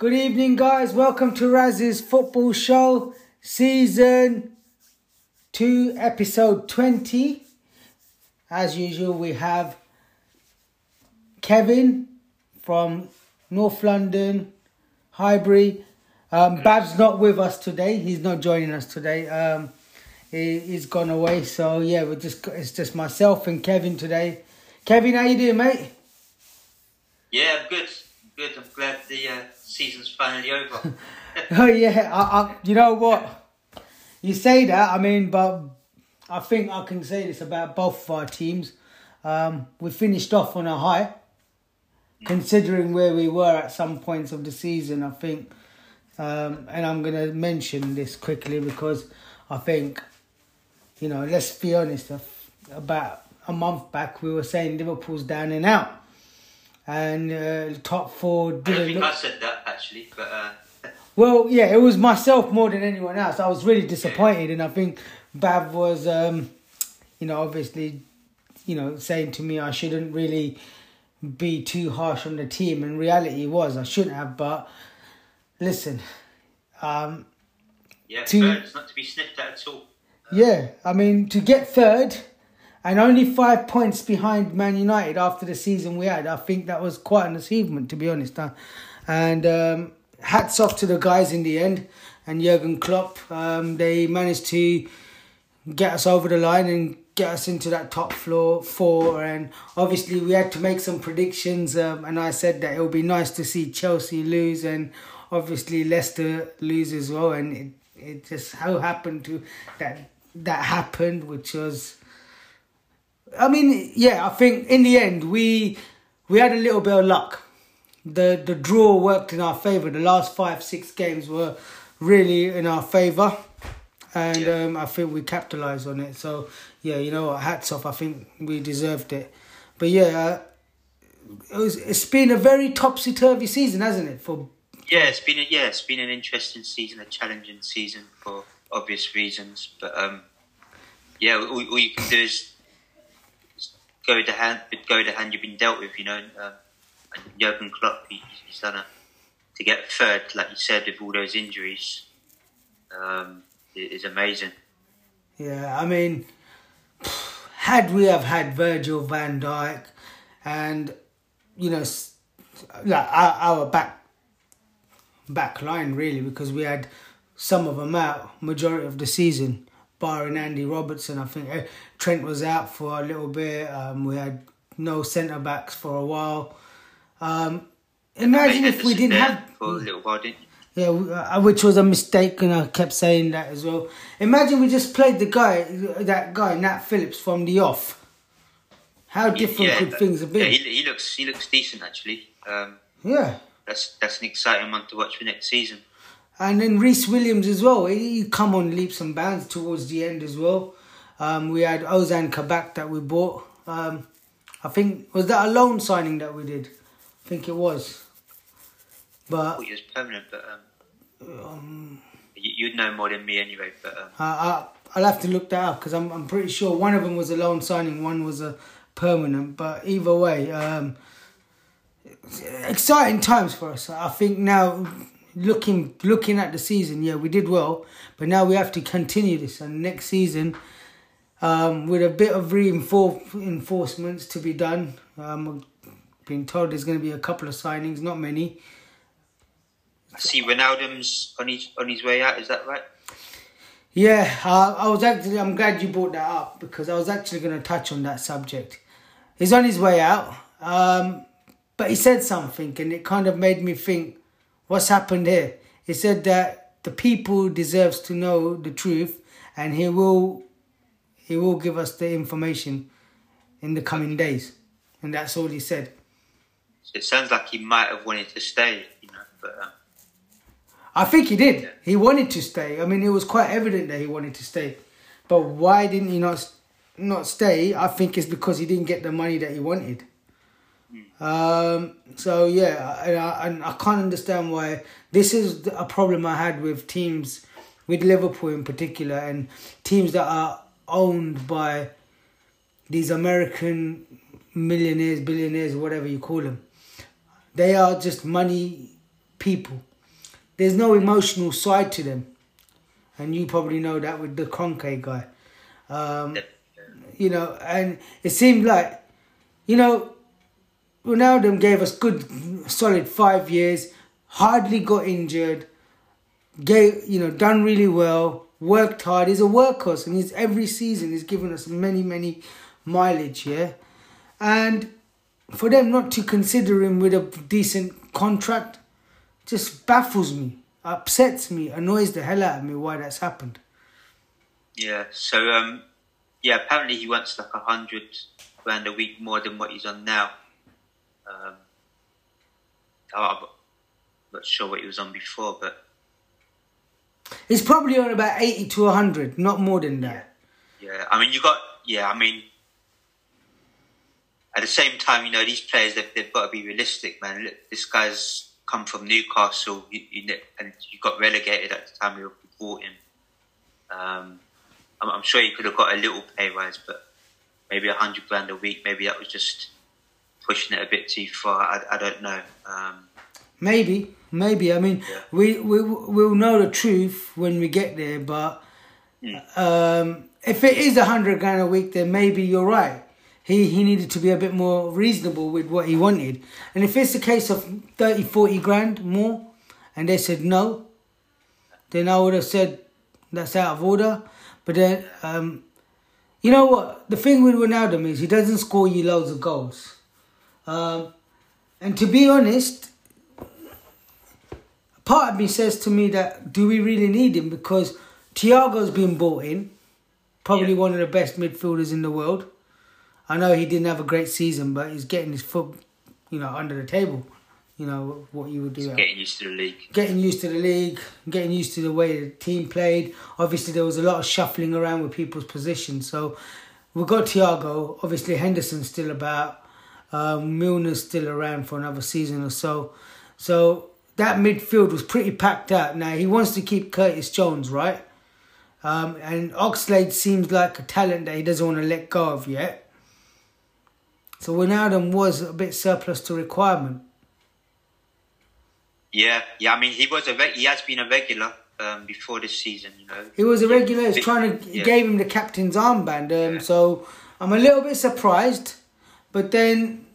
Good evening, guys. Welcome to Raz's Football Show, Season 2, Episode 20. As usual, we have Kevin from North London, Highbury. Bab's not with us today. He's not joining us today. He's gone away. So, yeah, it's just myself and Kevin today. Kevin, how you doing, mate? Yeah, I'm good. I'm glad the season's finally over. Oh yeah, I, you know what? You say that, I mean, but I think I can say this about both of our teams. We finished off on a high, considering where we were at some points of the season, I think. And I'm going to mention this quickly because I think, you know, let's be honest, about a month back we were saying Liverpool's down and out. And top four didn't. I don't think I said that actually, but well, yeah, it was myself more than anyone else. I was really disappointed, and I think Bav was, you know, obviously, you know, saying to me I shouldn't really be too harsh on the team. And reality was I shouldn't have. But listen, yeah, third's not to be sniffed at all. Yeah, I mean, to get third. And only 5 points behind Man United after the season we had. I think that was quite an achievement, to be honest. And hats off to the guys in the end. And Jurgen Klopp, they managed to get us over the line and get us into that top four. And obviously we had to make some predictions. And I said that it would be nice to see Chelsea lose and obviously Leicester lose as well. And it just so happened that happened, which was... I mean, yeah, I think in the end, we had a little bit of luck. The draw worked in our favour. The last 5-6 games were really in our favour. And yeah. I think we capitalised on it. So, yeah, you know what, hats off. I think we deserved it. But, yeah, it's been a very topsy-turvy season, hasn't it? It's been an interesting season, a challenging season for obvious reasons. But, yeah, all you can do is... Go with the hand you've been dealt with, you know. And Jurgen Klopp, he's done it to get third, like you said, with all those injuries. Is amazing. Yeah, I mean, had we have had Virgil van Dijk, and you know, like our back line really, because we had some of them out majority of the season. Barring Andy Robertson, I think Trent was out for a little bit. We had no centre backs for a while. Imagine if we didn't have for a little while, didn't you? Yeah, which was a mistake, and I kept saying that as well. Imagine we just played that guy Nat Phillips from the off. How different could things have been? Yeah, he looks decent actually. Yeah, that's an exciting one to watch for next season. And then Reece Williams as well. He come on leaps and bounds towards the end as well. We had Ozan Kabak that we bought. I think, was that a loan signing that we did? I think it was. But I thought it was permanent, but you'd know more than me anyway. But I'll have to look that up because I'm pretty sure one of them was a loan signing, one was a permanent. But either way, exciting times for us. I think now... Looking at the season, yeah, we did well, but now we have to continue this. And next season, with a bit of reinforcements to be done, I've been told there's going to be a couple of signings, not many. I see Ronaldo's on his way out. Is that right? Yeah, I'm glad you brought that up because I was actually going to touch on that subject. He's on his way out, but he said something, and it kind of made me think. What's happened here? He said that the people deserves to know the truth, and he will give us the information in the coming days, and that's all he said. So it sounds like he might have wanted to stay, you know. But I think he did. Yeah. He wanted to stay. I mean, it was quite evident that he wanted to stay, but why didn't he not stay? I think it's because he didn't get the money that he wanted. So yeah, and I can't understand why. This is a problem I had with teams, with Liverpool in particular, and teams that are owned by these American millionaires, billionaires, whatever you call them. They are just money people. There's no emotional side to them. And you probably know that with the Conte guy. You know, and it seemed like, you know, Ronaldo gave us good, solid 5 years, hardly got injured, done really well, worked hard. He's a workhorse, and he's every season he's given us many, many mileage, yeah? And for them not to consider him with a decent contract just baffles me, upsets me, annoys the hell out of me why that's happened. Yeah, so, apparently he wants like 100 grand a week more than what he's on now. I'm not sure what he was on before, but... He's probably on about 80 to 100, not more than that. Yeah, I mean, at the same time, you know, these players, they've got to be realistic, man. Look, this guy's come from Newcastle, and you got relegated at the time you bought him. I'm sure you could have got a little pay rise, but maybe 100 grand a week, maybe that was just pushing it a bit too far. I don't know. Maybe. I mean, yeah. We'll know the truth when we get there, but if it is 100 grand a week, then maybe you're right. He needed to be a bit more reasonable with what he wanted. And if it's a case of 30, 40 grand more, and they said no, then I would have said that's out of order. But then, you know what? The thing with Ronaldo is he doesn't score you loads of goals. And to be honest, part of me says to me that, do we really need him? Because Thiago's been bought in, probably one of the best midfielders in the world. I know he didn't have a great season, but he's getting his foot, under the table. You know, what you would do. Getting used to the league. Getting used to the way the team played. Obviously, there was a lot of shuffling around with people's positions. So, we've got Thiago. Obviously, Henderson's still about. Milner's still around for another season or so. So, that midfield was pretty packed out. Now, he wants to keep Curtis Jones, right? And Oxlade seems like a talent that he doesn't want to let go of yet. So Wijnaldum was a bit surplus to requirement. Yeah. I mean, he has been a regular before this season. You know, he was a regular. He gave him the captain's armband. So I'm a little bit surprised, but then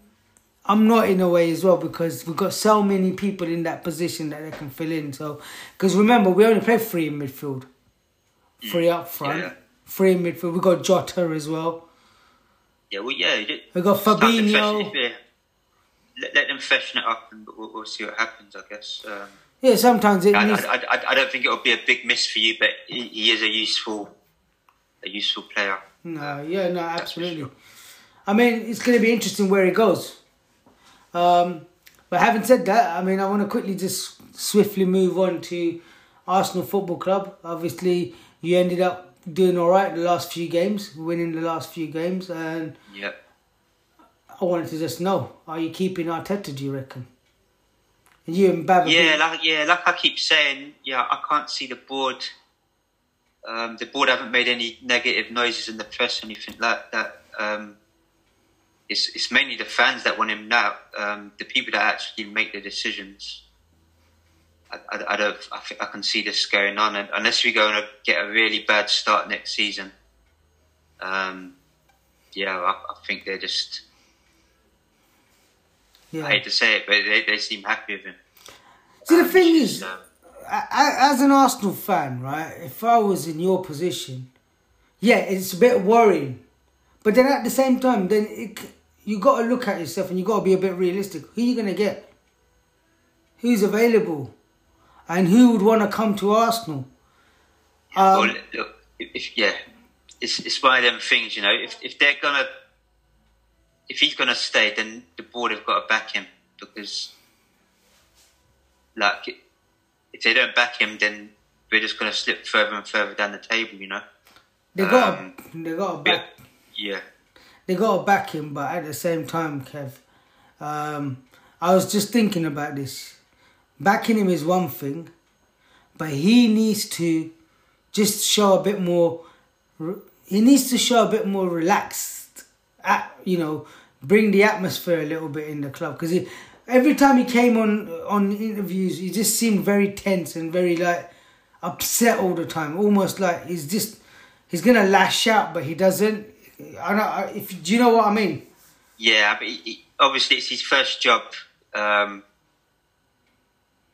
I'm not in a way as well because we've got so many people in that position that they can fill in. So because remember, we only play three in midfield, three up front, three in midfield. We got Jota as well. We got Fabinho. Let them freshen it up, and we'll see what happens, I guess. Sometimes it. I don't think it'll be a big miss for you, but he is a useful player. No, absolutely. Sure. I mean, it's going to be interesting where he goes. But having said that, I mean, I want to quickly just swiftly move on to Arsenal Football Club. Obviously, you ended up doing all right the last few games, winning the last few games, and I wanted to just know: are you keeping Arteta? Do you reckon? And you and Bab? Like I keep saying, I can't see the board. The board haven't made any negative noises in the press or anything like that. It's mainly the fans that want him now. The people that actually make the decisions. I don't. I think I can see this going on, and unless we go and get a really bad start next season, I think they're just. I hate to say it, but they seem happy with him. See, the thing is, as an Arsenal fan, right? If I was in your position, it's a bit worrying, but then at the same time, you got to look at yourself and you got to be a bit realistic. Who are you gonna get? Who's available? And who would want to come to Arsenal? It's one of them things, If they're gonna, if he's gonna stay, then the board have got to back him because, if they don't back him, then we're just gonna slip further and further down the table, They got to back him, but at the same time, Kev, I was just thinking about this. Backing him is one thing, but he needs to just show a bit more. He needs to show a bit more relaxed. Bring the atmosphere a little bit in the club because every time he came on interviews, he just seemed very tense and very like upset all the time. Almost like he's gonna lash out, but he doesn't. Do you know what I mean? Yeah, but obviously it's his first job.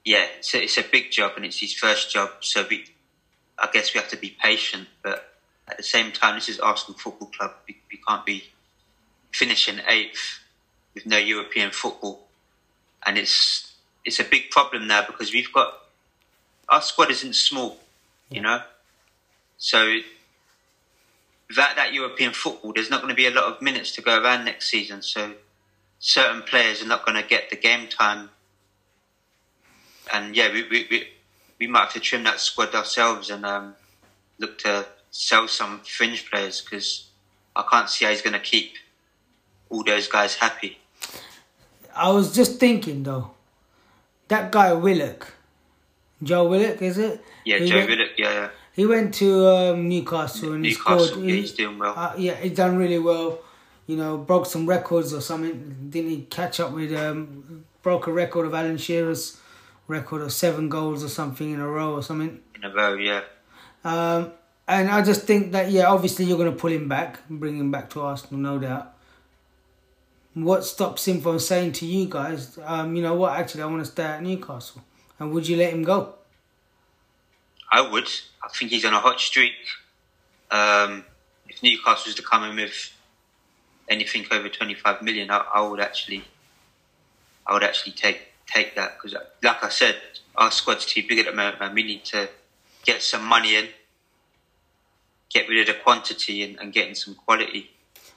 Yeah, it's a big job and it's his first job, so I guess we have to be patient. But at the same time, this is Arsenal Football Club. We can't be finishing 8th with no European football, and it's a big problem now because we've got our squad isn't small, you know. So without that European football, there's not going to be a lot of minutes to go around next season. So certain players are not going to get the game time, and yeah, we might have to trim that squad ourselves and look to sell some fringe players, because I can't see how he's going to keep all those guys happy. I was just thinking though, that guy Willock, Joe Willock, is it? Yeah, Joe Willock. Yeah. He went to Newcastle and he scored. Yeah, he's doing well. Yeah, he's done really well. You know, broke some records or something. Didn't he catch up with? Broke a record of Alan Shearer's record of 7 goals or something in a row or something. In a row, yeah. And I just think that obviously you're going to pull him back, bring him back to Arsenal, no doubt. What stops him from saying to you guys, you know what? Actually, I want to stay at Newcastle. And would you let him go? I would. I think he's on a hot streak. If Newcastle was to come in with anything over 25 million, I would actually take that, because, like I said, our squad's too big at the moment, and we need to get some money in, get rid of the quantity, and get in some quality.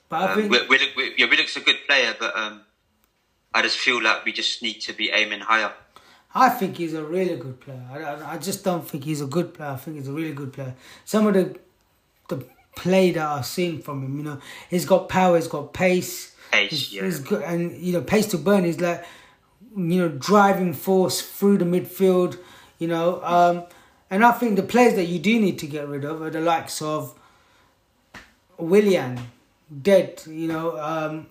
But I think Willock's a good player, but I just feel like we just need to be aiming higher. I think he's a really good player. I just don't think he's a good player. I think he's a really good player. Some of the play that I've seen from him, you know, he's got power, he's got pace. He's good, and you know, pace to burn. He's like, you know, driving force through the midfield. You know, and I think the players that you do need to get rid of are the likes of Willian, dead. You know,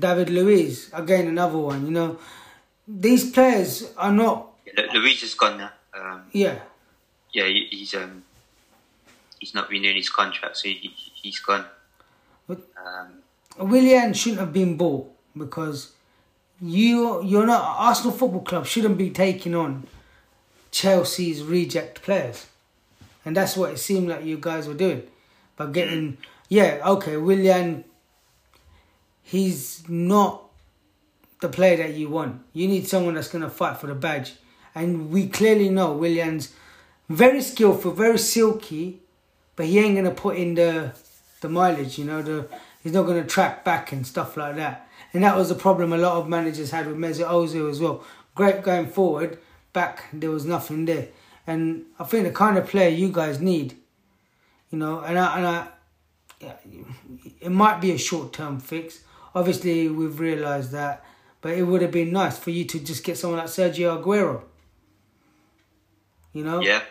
David Luiz, again another one. You know. These players are not... Luiz is gone now. Yeah, he's not renewing his contract, so he's gone. But Willian shouldn't have been bought, because you're not... Arsenal Football Club shouldn't be taking on Chelsea's reject players. And that's what it seemed like you guys were doing. But getting... Yeah, okay, Willian, he's not the player that you want. You need someone that's going to fight for the badge. And we clearly know Willian's very skillful, very silky, but he ain't going to put in the mileage, you know. He's not going to track back and stuff like that. And that was the problem a lot of managers had with Mesut Ozil as well. Great going forward, back there was nothing there. And I think the kind of player you guys need, you know, it might be a short-term fix. Obviously, we've realised that. But it would have been nice for you to just get someone like Sergio Aguero. You know? Yeah.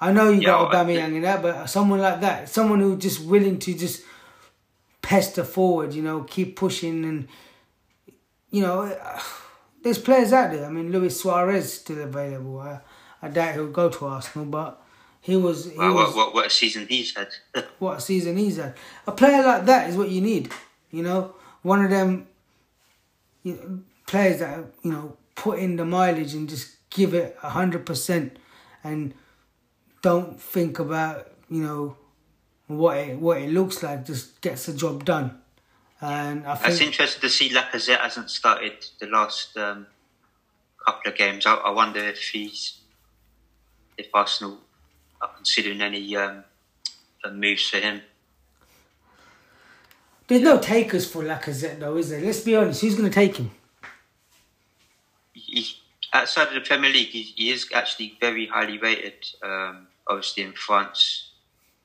I know you got Aubameyang in that, but someone like that. Someone who's just willing to just pester forward, you know, keep pushing. And, you know, there's players out there. I mean, Luis Suarez still available. I doubt he'll go to Arsenal, but he was... what a season he's had. What a season he's had. A player like that is what you need, you know? One of them... players that, you know, put in the mileage and just give it 100% and don't think about, you know, what it looks like, just gets the job done. And I was interested to see Lacazette hasn't started the last couple of games. I wonder if Arsenal are considering any moves for him. There's no takers for Lacazette, though, is there? Let's be honest. Who's going to take him? Outside of the Premier League, he is actually very highly rated, obviously in France.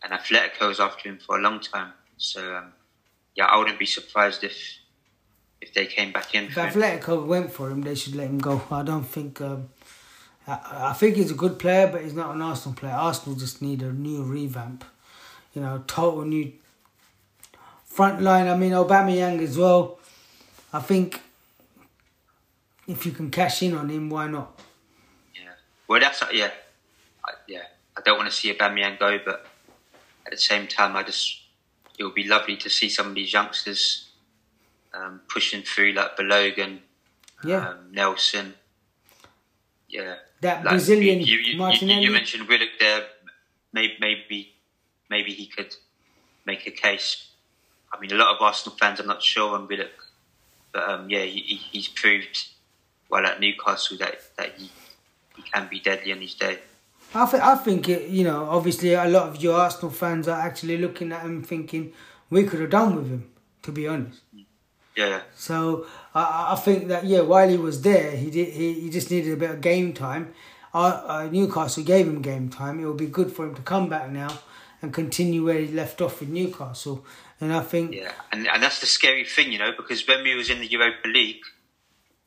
And Atletico was after him for a long time. So, I wouldn't be surprised if they came back in. If Atletico went for him, they should let him go. I don't think... I think he's a good player, but he's not an Arsenal player. Arsenal just need a new revamp. You know, total new... Front line, I mean, Aubameyang as well. I think if you can cash in on him, why not? Yeah. Well, that's yeah. I don't want to see Aubameyang go, but at the same time, it would be lovely to see some of these youngsters pushing through, like Balogun, Nelson. Yeah, that like Brazilian. You mentioned Willock there. Maybe he could make a case. I mean, a lot of Arsenal fans, I'm not sure on Willock, but he's proved well at Newcastle that he can be deadly on his day. I think it, obviously a lot of your Arsenal fans are actually looking at him thinking we could have done with him, to be honest. Yeah. So I think that while he was there, he just needed a bit of game time. Newcastle gave him game time. It would be good for him to come back now and continue where he left off with Newcastle. And I think and that's the scary thing, because when we was in the Europa League,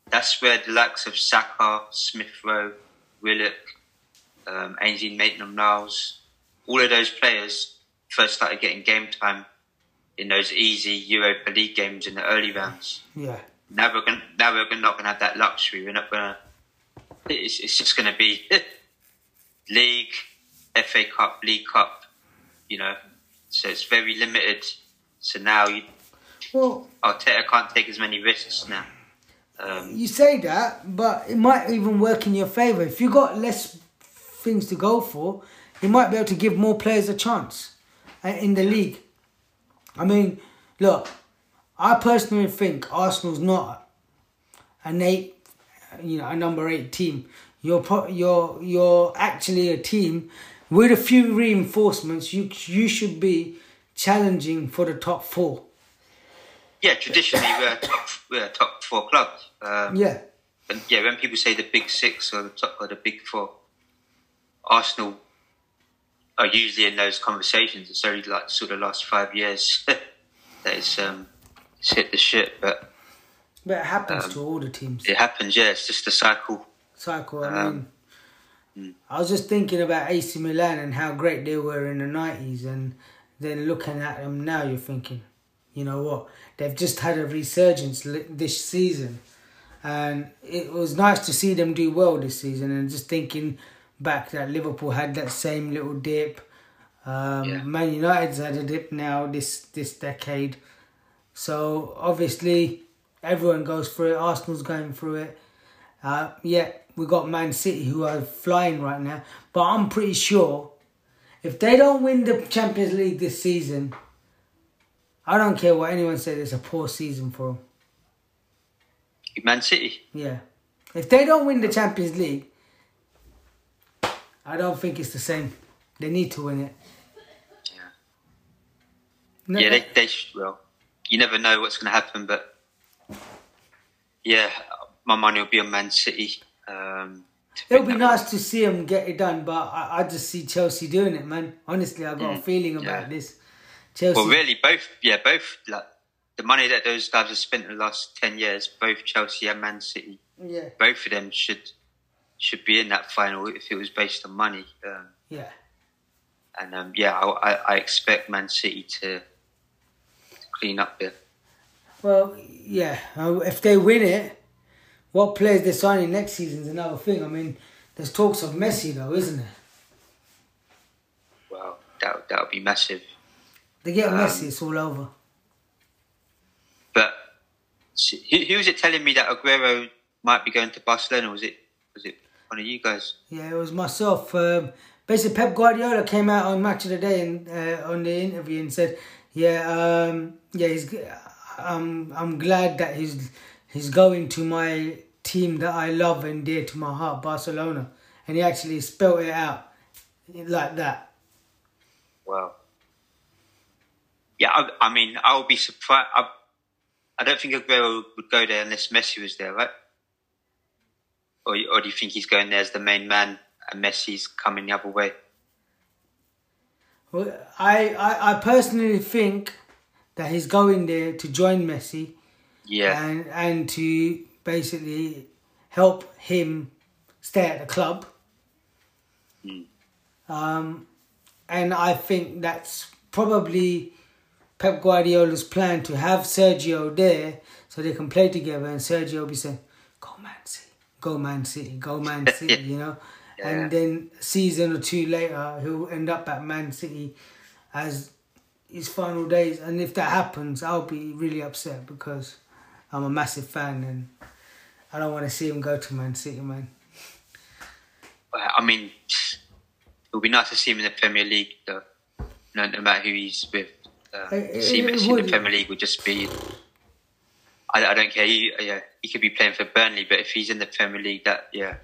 that's where the likes of Saka, Smith-Rowe, Willock, Ainsley Maitland-Niles, all of those players first started getting game time in those easy Europa League games in the early rounds. Yeah. Now we're not going to have that luxury. We're not going to... It's just going to be League, FA Cup, League Cup, So it's very limited. So now Arteta can't take as many risks now. You say that, but it might even work in your favour. If you got less things to go for, you might be able to give more players a chance in the league. I mean, look, I personally think Arsenal's not a number 8 team. You're actually a team with a few reinforcements. You should be challenging for the top 4. Yeah, traditionally we're a top 4 club. When people say the big 6 or the big 4, Arsenal are usually in those conversations. It's only like sort of last 5 years that it's hit the shit, but it happens to all the teams. It happens, yeah. It's just a cycle. I was just thinking about AC Milan and how great they were in the 90s, and then looking at them now, you're thinking, you know what? They've just had a resurgence this season, and it was nice to see them do well this season. And just thinking back that Liverpool had that same little dip. Man United's had a dip now this decade. So obviously everyone goes through it. Arsenal's going through it. We got Man City who are flying right now. But I'm pretty sure if they don't win the Champions League this season, I don't care what anyone says, it's a poor season for them. Man City? Yeah. If they don't win the Champions League, I don't think it's the same. They need to win it. Yeah. No, yeah, they should. Well, you never know what's going to happen, but yeah, my money will be on Man City. It'll be nice to see them get it done, but I just see Chelsea doing it, man. Honestly, I've got a feeling about this. Chelsea. Well, really, both. Like the money that those guys have spent in the last 10 years, both Chelsea and Man City. Yeah. Both of them should be in that final if it was based on money. I expect Man City to clean up there. Well, yeah, if they win it, what players they're signing next season is another thing. I mean, there's talks of Messi though, isn't there? Well, that would be massive. They get Messi, it's all over. But who was it telling me that Aguero might be going to Barcelona? Was it one of you guys? Yeah, it was myself. Basically, Pep Guardiola came out on Match of the Day and on the interview and said, I'm glad that he's going to my team that I love and dear to my heart, Barcelona." And he actually spelled it out like that. Wow. Yeah, I mean, I would be surprised. I don't think Aguero would go there unless Messi was there, right? Or do you think he's going there as the main man and Messi's coming the other way? Well, I personally think that he's going there to join Messi. Yeah. And to basically help him stay at the club. Mm. And I think that's probably Pep Guardiola's plan, to have Sergio there so they can play together, and Sergio will be saying, "Go, man. Man City, go Man City, go Man City, you know. Yeah. And then a season or two later, he'll end up at Man City as his final days. And if that happens, I'll be really upset because I'm a massive fan and I don't want to see him go to Man City, man. Well, I mean, it would be nice to see him in the Premier League, though. No matter who he's with. See him in the Premier League would just be... I don't care. He could be playing for Burnley, but if he's in the Premier League, that, yeah.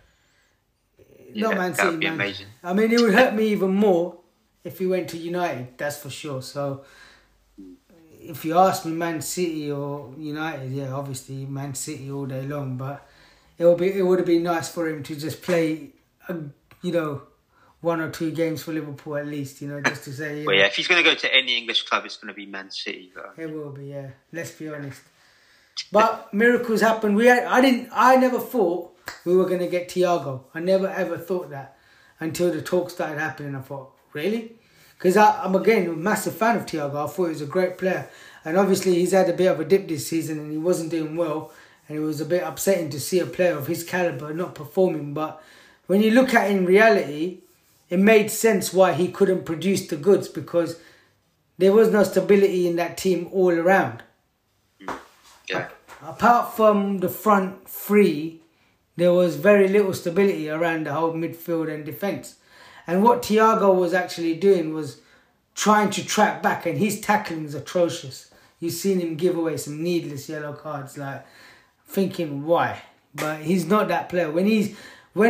Not Man City, man. Amazing. I mean, it would hurt me even more if he went to United, that's for sure. So, if you ask me, Man City or United, yeah, obviously Man City all day long. But it would have been nice for him to just play, one or two games for Liverpool at least, just to say... Well, yeah, if he's going to go to any English club, it's going to be Man City. But... It will be, yeah. Let's be honest. But miracles happen. I never thought we were going to get Thiago. I never ever thought that until the talk started happening. I thought, really? Because I'm again a massive fan of Thiago. I thought he was a great player, and obviously he's had a bit of a dip this season, and he wasn't doing well, and it was a bit upsetting to see a player of his caliber not performing. But when you look at it in reality, it made sense why he couldn't produce the goods because there was no stability in that team all around. Yeah. Apart from the front three, there was very little stability around the whole midfield and defence. And what Thiago was actually doing was trying to track back, and his tackling is atrocious. You've seen him give away some needless yellow cards, like thinking why? But he's not that player. When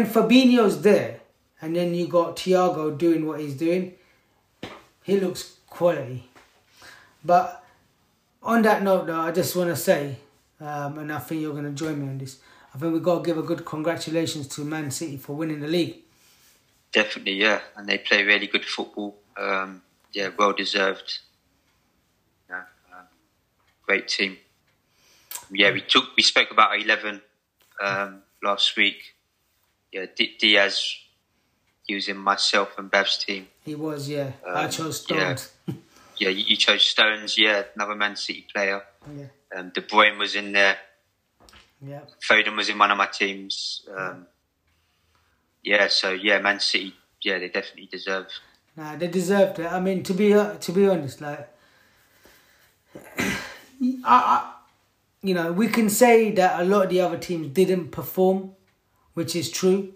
Fabinho's there, and then you got Thiago doing what he's doing, he looks quality. But on that note, though, I just want to say, and I think you're going to join me on this, I think we've got to give a good congratulations to Man City for winning the league. Definitely, yeah. And they play really good football. Well deserved. Yeah, great team. Yeah, we spoke about our 11 last week. Yeah, Diaz, using myself and Bav's team. He was, yeah. I chose Stones. Yeah. Yeah, you chose Stones, yeah, another Man City player. Yeah. De Bruyne was in there. Yeah. Foden was in one of my teams. Man City, yeah, they definitely deserve. Nah, they deserved it. I mean, to be honest, like, we can say that a lot of the other teams didn't perform, which is true.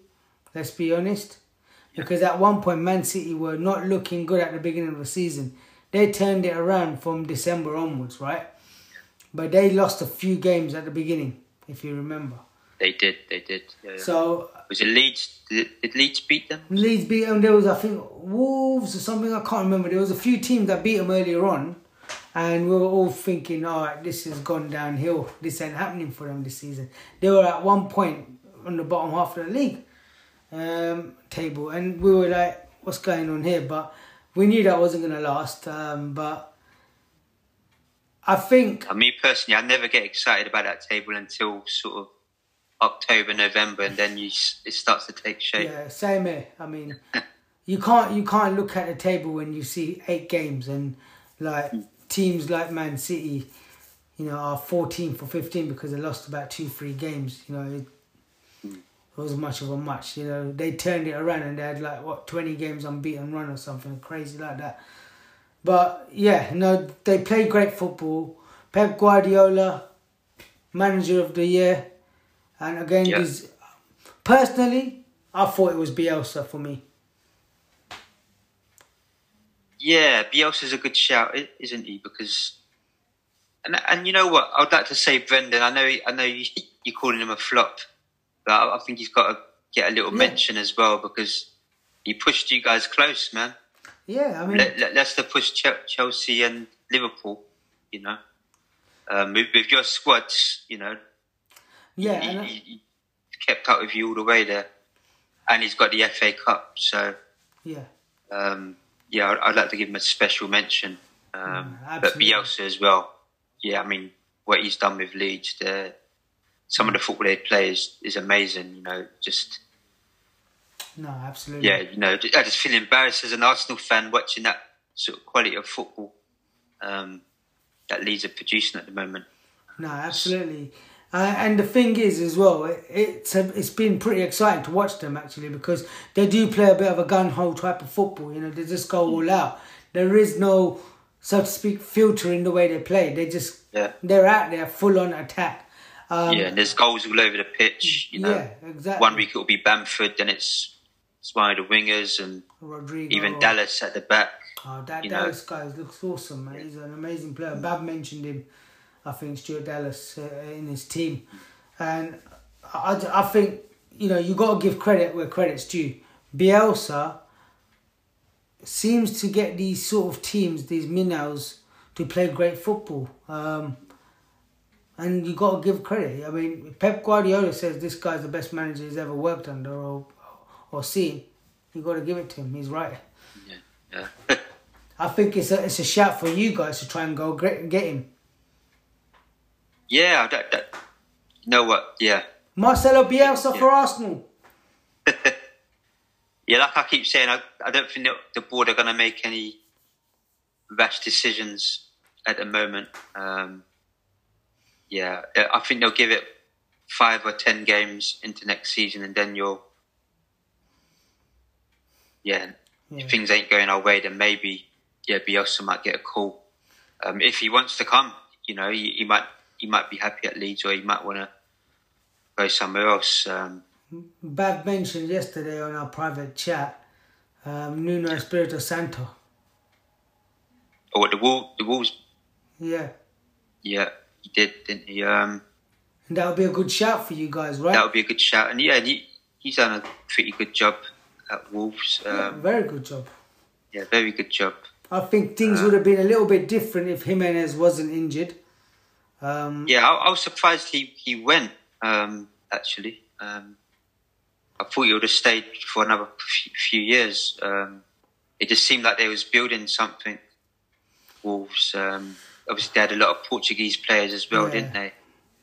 Let's be honest, because at one point Man City were not looking good at the beginning of the season. They turned it around from December onwards, right? But they lost a few games at the beginning, if you remember. They did. Yeah. So... Was it Leeds? Did Leeds beat them? Leeds beat them. There was, I think, Wolves or something. I can't remember. There was a few teams that beat them earlier on. And we were all thinking, all right, this has gone downhill. This ain't happening for them this season. They were at one point on the bottom half of the league table. And we were like, what's going on here? But... we knew that wasn't going to last, but I think... Me personally, I never get excited about that table until sort of October, November, and then it starts to take shape. Yeah, same here. I mean, you can't look at the table when you see 8 games and like teams like Man City, are 14th or 15th because they lost about 2-3 games. It was much of a match, They turned it around and they had 20 games unbeaten run or something crazy like that. But they played great football. Pep Guardiola, manager of the year, and again, personally, I thought it was Bielsa for me. Yeah, Bielsa's a good shout, isn't he? Because, and you know what, I'd like to say, Brendan. I know you're calling him a flop. But I think he's got to get a little mention as well because he pushed you guys close, man. Yeah, I mean... Leicester pushed Chelsea and Liverpool, with your squads, Yeah. He kept up with you all the way there. And he's got the FA Cup, so... Yeah. I'd like to give him a special mention. But Bielsa as well. Yeah, I mean, what he's done with Leeds there... Some of the football they play is amazing, just... No, absolutely. Yeah, I just feel embarrassed as an Arsenal fan watching that sort of quality of football that Leeds are producing at the moment. No, absolutely. And the thing is as well, it's been pretty exciting to watch them actually, because they do play a bit of a gun-ho type of football. You know, they just go all out. There is no, so to speak, filter in the way they play. They just, they're out there full-on attack. And there's goals all over the pitch, you know. Yeah, exactly. One week it'll be Bamford, then it's one of the wingers, and Rodrigo, even Dallas at the back. Oh, that Dallas guy looks awesome, man. He's an amazing player. Bab mentioned him, I think, Stuart Dallas, in his team. And I think, you know, you got to give credit where credit's due. Bielsa seems to get these sort of teams, these minnows, to play great football. And you got to give credit. I mean, Pep Guardiola says this guy's the best manager he's ever worked under or seen. You got to give it to him. He's right. Yeah. I think it's a shout for you guys to try and go get him. Yeah, that, you know what? Yeah. Marcelo Bielsa for Arsenal. Like I keep saying, I don't think the board are going to make any rash decisions at the moment. I think they'll give it 5 or 10 games into next season, and then if things ain't going our way, then maybe Bielsa might get a call. If he wants to come, you know, he might be happy at Leeds, or he might want to go somewhere else. Bav mentioned yesterday on our private chat, Nuno Espirito Santo. Oh, what, the Wolves? Yeah. Yeah, he did, didn't he? And that would be a good shout for you guys, right? That would be a good shout. And he's done a pretty good job at Wolves. Very good job. Yeah, very good job. I think things would have been a little bit different if Jimenez wasn't injured. I was surprised he went, actually. I thought he would have stayed for another few years. It just seemed like they was building something. Wolves, obviously they had a lot of Portuguese players as well, didn't they?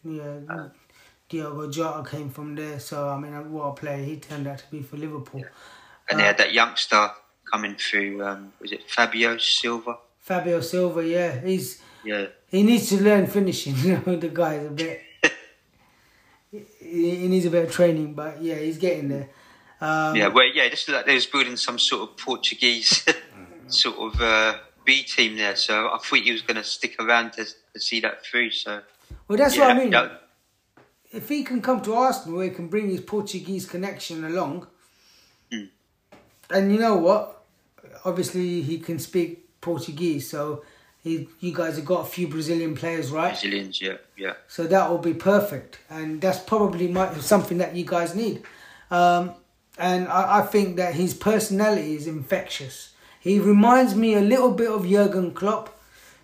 Yeah, Diogo Jota came from there. So, I mean, what a player he turned out to be for Liverpool. Yeah. And they had that youngster coming through, was it Fabio Silva? Fabio Silva, yeah. He needs to learn finishing. You know, the guy's a bit... He needs a bit of training, but he's getting there. It just looked like they was building some sort of Portuguese sort of B team there. So I thought he was going to stick around to see that through. So that's what I mean. Yeah. If he can come to Arsenal, he can bring his Portuguese connection along. Mm. And you know what? Obviously, he can speak Portuguese, so you guys have got a few Brazilian players, right? Brazilians, yeah. So that will be perfect. And that's probably something that you guys need. And I think that his personality is infectious. He reminds me a little bit of Jurgen Klopp,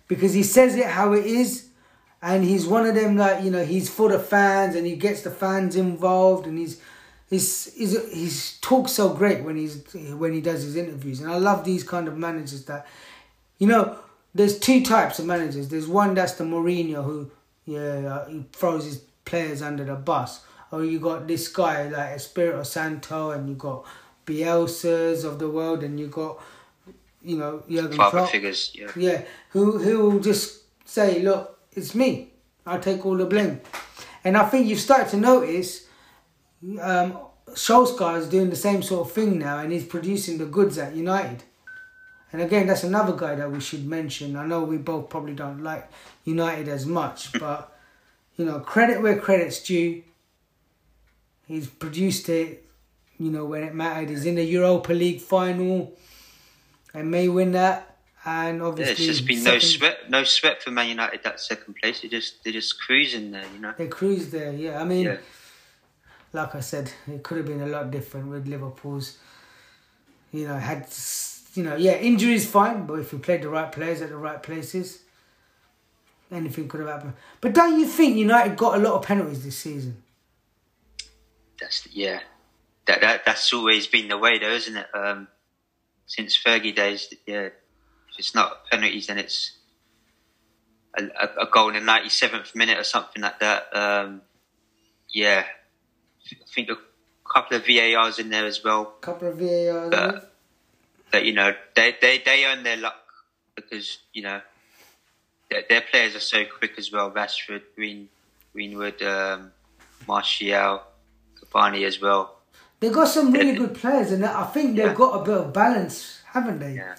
because he says it how it is. And he's one of them, like, you know, he's for the fans and he gets the fans involved. And he's talks so great when he does his interviews. And I love these kind of managers that, you know... There's two types of managers. There's one that's the Mourinho who throws his players under the bus. Or you got this guy like Espirito Santo, and you got Bielsa's of the world, and you got, you know, Jurgen Klopp figures, who will just say, look, it's me. I'll take all the blame. And I think you've started to notice Solskjaer is doing the same sort of thing now, and he's producing the goods at United. And again, that's another guy that we should mention. I know we both probably don't like United as much, but, you know, credit where credit's due. He's produced it, you know, when it mattered. He's in the Europa League final and may win that. And obviously... it's just been no sweat for Man United, that second place. They're just cruising there, you know. They cruise there, yeah. I mean, like I said, it could have been a lot different with Liverpool's, you know, had... You know, injuries fine, but if we played the right players at the right places, anything could have happened. But don't you think United got a lot of penalties this season? That's always been the way, though, isn't it? Since Fergie days, if it's not penalties, then it's a goal in the 97th minute or something like that. I think a couple of VARs in there as well. That, you know, they earn their luck, because, you know, their players are so quick as well. Rashford, Green, Greenwood, Martial, Cavani as well. They've got some really good players, and I think they've got a bit of balance, haven't they? Yeah.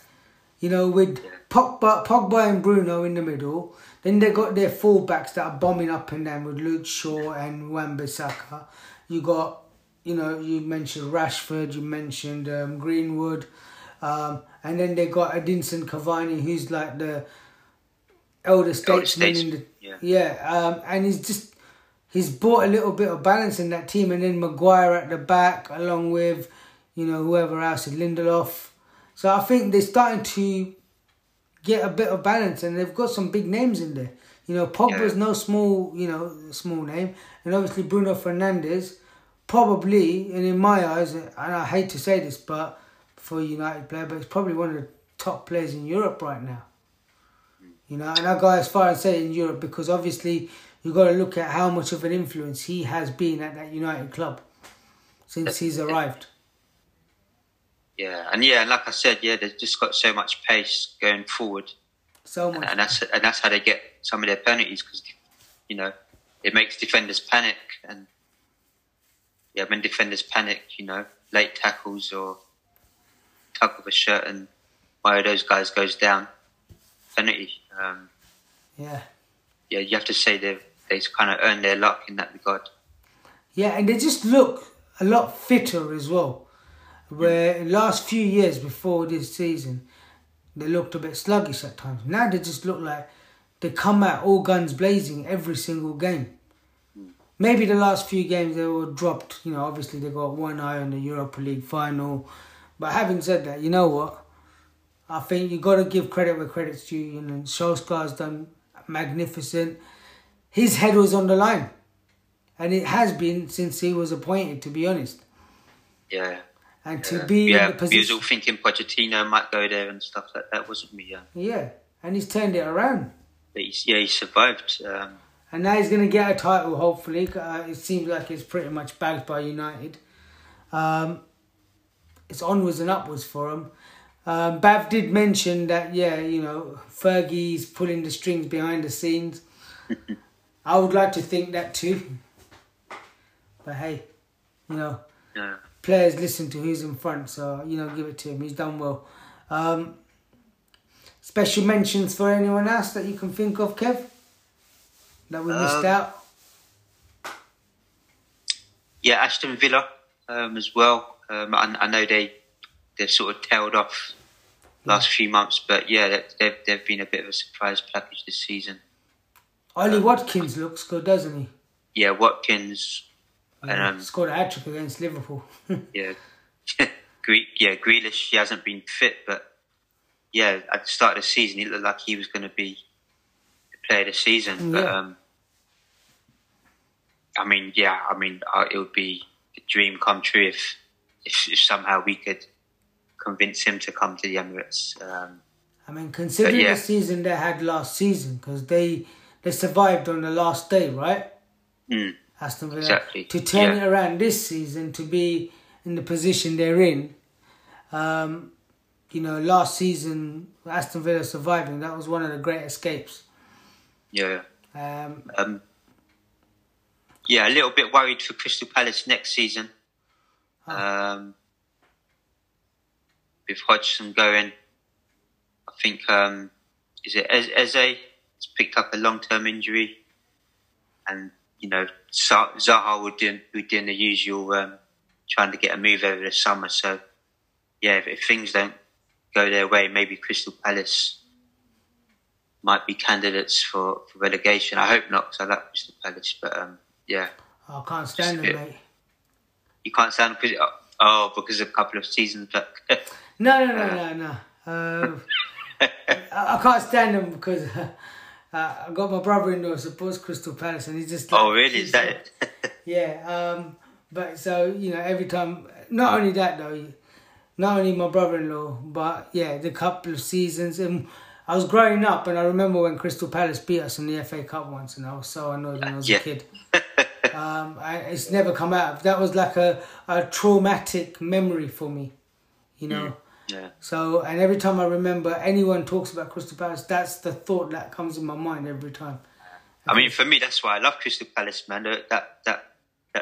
You know, with Pogba and Bruno in the middle. Then they've got their full-backs that are bombing up and down with Luke Shaw and Wan-Bissaka. You got, you know, you mentioned Rashford, you mentioned Greenwood. And then they got Edinson Cavani, who's like the elder statesman. And he's brought a little bit of balance in that team. And then Maguire at the back, along with, you know, whoever else, Lindelof. So I think they're starting to get a bit of balance, and they've got some big names in there. You know, Pogba's no small, you know, small name. And obviously Bruno Fernandes, probably, and in my eyes, and I hate to say this, but for a United player, but he's probably one of the top players in Europe right now. You know, and I go as far as saying Europe, because obviously you've got to look at how much of an influence he has been at that United club since he's arrived. Yeah, and like I said, they've just got so much pace going forward. So much. And that's how they get some of their penalties, because, you know, it makes defenders panic. And, yeah, when defenders panic, you know, late tackles or tug of a shirt, and one of those guys goes down. Penalty. Yeah, you have to say they kind of earned their luck in that regard. Yeah, and they just look a lot fitter as well. Where in the last few years before this season, they looked a bit sluggish at times. Now they just look like they come out all guns blazing every single game. Maybe the last few games they were dropped. You know, obviously they got one eye on the Europa League final. But having said that, you know what? I think you got to give credit where credit's due. You know, Solskjaer's done magnificent. His head was on the line. And it has been since he was appointed, to be honest. Yeah. And to be in the position... Yeah, he was all thinking Pochettino might go there and stuff like that, wasn't he? Yeah, and he's turned it around. But he survived. And now he's going to get a title, hopefully. It seems like it's pretty much bagged by United. It's onwards and upwards for him. Bav did mention that, you know, Fergie's pulling the strings behind the scenes. I would like to think that too. But hey, you know... Yeah. Players listen to who's in front, so, you know, give it to him. He's done well. Special mentions for anyone else that you can think of, Kev? That we missed out? Yeah, Aston Villa as well. I know they've sort of tailed off last few months, but, they've been a bit of a surprise package this season. Ollie Watkins looks good, doesn't he? Yeah, Watkins... scored a hat-trick against Liverpool. Grealish, he hasn't been fit, but at the start of the season he looked like he was going to be the player of the season. But it would be a dream come true if somehow we could convince him to come to the Emirates. Considering the season they had last season, because they survived on the last day, right? Aston Villa, exactly. To turn it around this season, to be in the position they're in. You know, last season, Aston Villa surviving, that was one of the great escapes. Yeah. A little bit worried for Crystal Palace next season. With Hodgson going, I think, is it Eze? He's picked up a long-term injury, and you know, Zaha were doing the usual, trying to get a move over the summer. So, if things don't go their way, maybe Crystal Palace might be candidates for relegation. I hope not, because I like Crystal Palace. But, I can't stand them, mate. You can't stand them? Because of a couple of seasons back. No. I can't stand them because... I got my brother-in-law who supports Crystal Palace, and he's just like... Oh, really? Is that it? But so, you know, every time... Not only that, though. Not only my brother-in-law, but, the couple of seasons. And I was growing up, and I remember when Crystal Palace beat us in the FA Cup once, and I was so annoyed when I was a kid. It's never come out. That was like a traumatic memory for me, you know. Yeah. So, and every time I remember anyone talks about Crystal Palace, that's the thought that comes in my mind every time. I mean, for me, that's why I love Crystal Palace, man. That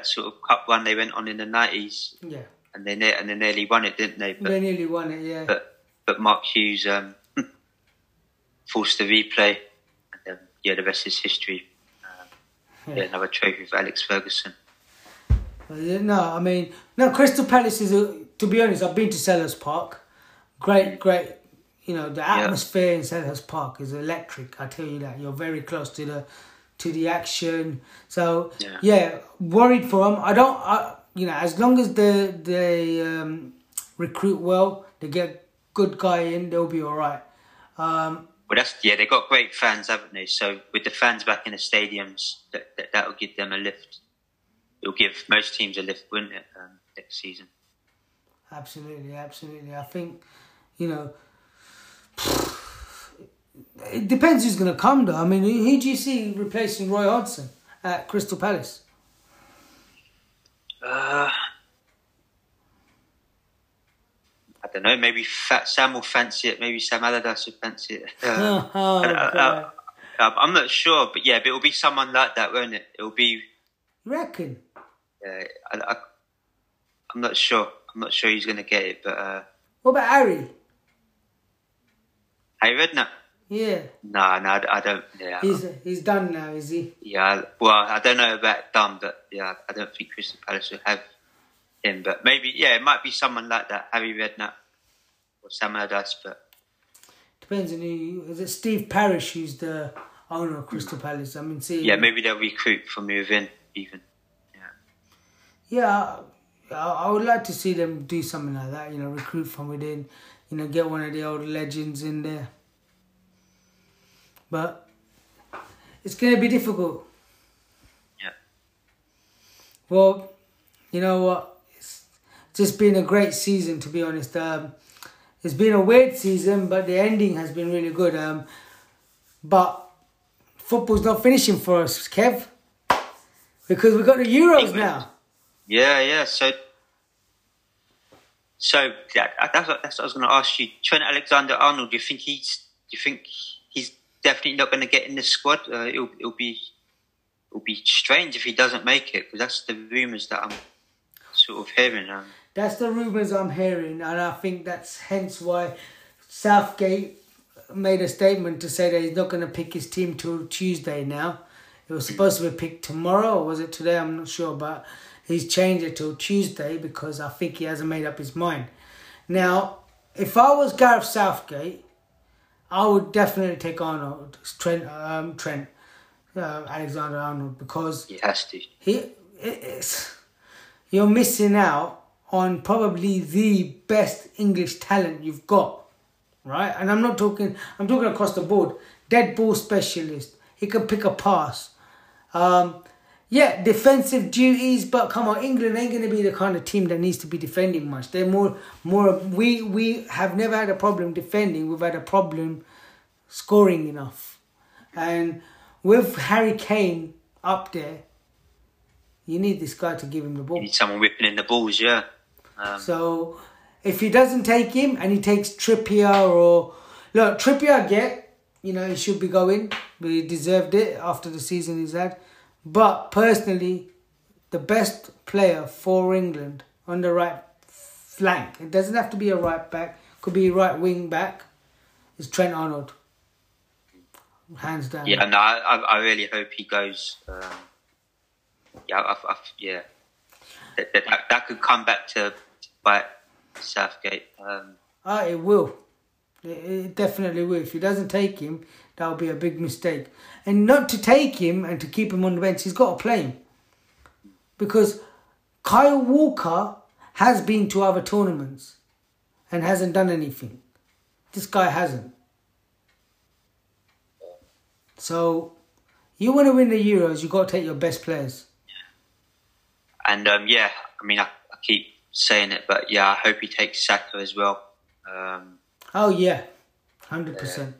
sort of cup run they went on in the 90s. Yeah. And they nearly won it, didn't they? But, they nearly won it, yeah. But Mark Hughes forced the replay. And then, yeah, the rest is history. Yeah, another trophy for Alex Ferguson. Crystal Palace is, to be honest, I've been to Sellers Park. Great. You know, the atmosphere in Selhurst Park is electric. I tell you that. You're very close to the action. So worried for them. As long as they recruit well, they get good guy in, they'll be all right. They got great fans, haven't they? So with the fans back in the stadiums, that'll give them a lift. It'll give most teams a lift, wouldn't it? Next season. Absolutely. I think it depends who's going to come, though. I mean, who do you see replacing Roy Hodgson at Crystal Palace? I don't know. Maybe Sam will fancy it. Maybe Sam Allardyce will fancy it. I'm not sure, but it'll be someone like that, won't it? It'll be... You reckon? I'm not sure. I'm not sure who's going to get it, but... What about Harry? Harry Redknapp? Yeah. No, I don't... Yeah. He's done now, is he? Yeah, well, I don't know about done, but yeah, I don't think Crystal Palace will have him. But maybe, it might be someone like that, Harry Redknapp or Sam Allardyce, but... Depends on who... Is it Steve Parish who's the owner of Crystal Palace? I mean, see... Yeah, maybe they'll recruit from within, even. Yeah, I would like to see them do something like that, recruit from within... get one of the old legends in there. But it's going to be difficult. Yeah. Well, you know what? It's just been a great season, to be honest. It's been a weird season, but the ending has been really good. But football's not finishing for us, Kev. Because we've got the Euros now. Yeah, So that's what I was going to ask you. Trent Alexander-Arnold, do you think he's definitely not going to get in the squad? It'll be strange if he doesn't make it, because that's the rumours that I'm sort of hearing. That's the rumours I'm hearing, and I think that's hence why Southgate made a statement to say that he's not going to pick his team till Tuesday now. It was supposed to be picked tomorrow, or was it today? I'm not sure, but... He's changed it till Tuesday because I think he hasn't made up his mind. Now, if I was Gareth Southgate, I would definitely take Arnold, Trent Alexander-Arnold, because he has to. You're missing out on probably the best English talent you've got, right? And I'm talking across the board. Dead ball specialist. He can pick a pass. Defensive duties, but come on, England ain't going to be the kind of team that needs to be defending much. They're more. We have never had a problem defending. We've had a problem scoring enough. And with Harry Kane up there, you need this guy to give him the ball. You need someone whipping in the balls, yeah. So, if he doesn't take him and he takes Trippier or... Look, Trippier, he should be going. He deserved it after the season he's had. But personally, the best player for England on the right flank, it doesn't have to be a right back, could be a right wing back, is Trent Arnold. Hands down. Yeah, no, I really hope he goes. That could come back to bite Southgate. It will. It definitely will. If he doesn't take him, that would be a big mistake. And not to take him and to keep him on the bench, he's got to play him. Because Kyle Walker has been to other tournaments and hasn't done anything. This guy hasn't. So, you want to win the Euros, you've got to take your best players. Yeah. And, I keep saying it, but, I hope he takes Saka as well. 100%.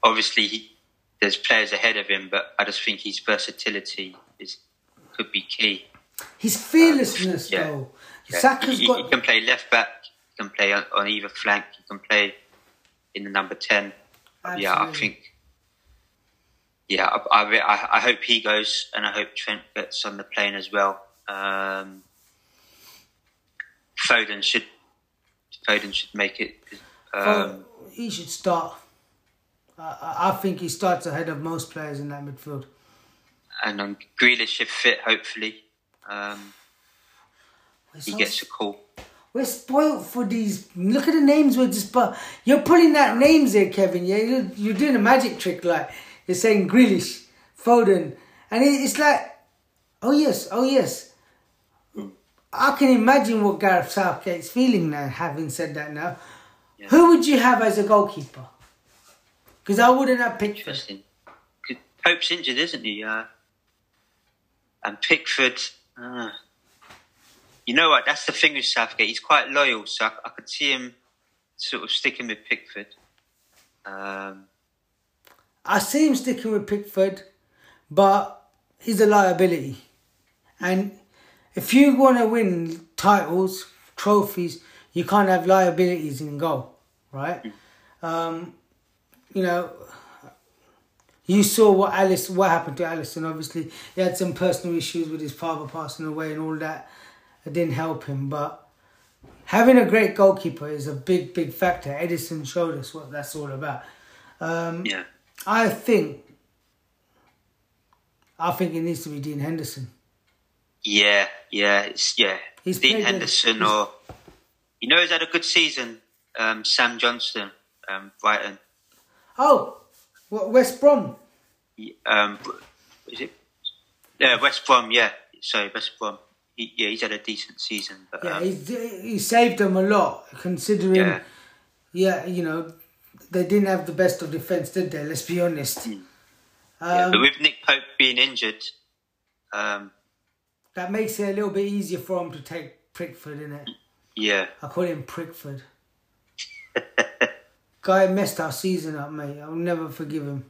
Obviously, there's players ahead of him, but I just think his versatility could be key. His fearlessness, though. Yeah. Saka's got... He can play left back, he can play on either flank, he can play in the number 10. Absolutely. Yeah, I think yeah, I hope he goes, and I hope Trent gets on the plane as well. Foden should make it. He should start. I think he starts ahead of most players in that midfield. And Grealish, if fit, hopefully, he gets a call. We're spoilt for these. Look at the names we're just. But you're pulling out names here, Kevin. Yeah, you're doing a magic trick. Like you're saying Grealish, Foden, and it's like, oh yes. I can imagine what Gareth Southgate's feeling now. Having said that, now, yeah. Who would you have as a goalkeeper? Because I wouldn't have Pickford. Interesting. Pope's injured, isn't he? And Pickford. You know what? That's the thing with Southgate. He's quite loyal, so I could see him sort of sticking with Pickford. I see him sticking with Pickford, but he's a liability. And if you want to win titles, trophies, you can't have liabilities in goal, right? You know, you saw what happened to Alisson. Obviously, he had some personal issues with his father passing away and all that. It didn't help him, but having a great goalkeeper is a big, big factor. Edison showed us what that's all about. Yeah. I think it needs to be Dean Henderson. He's Dean Henderson, or he's had a good season. Sam Johnston, Brighton. Oh, West Brom. Is it? Yeah, West Brom. Yeah, sorry, West Brom. He's had a decent season. But, he saved them a lot, considering, they didn't have the best of defence, did they? Let's be honest. But with Nick Pope being injured... that makes it a little bit easier for him to take Pickford, innit? Yeah. I call him Prickford. Guy messed our season up, mate. I'll never forgive him.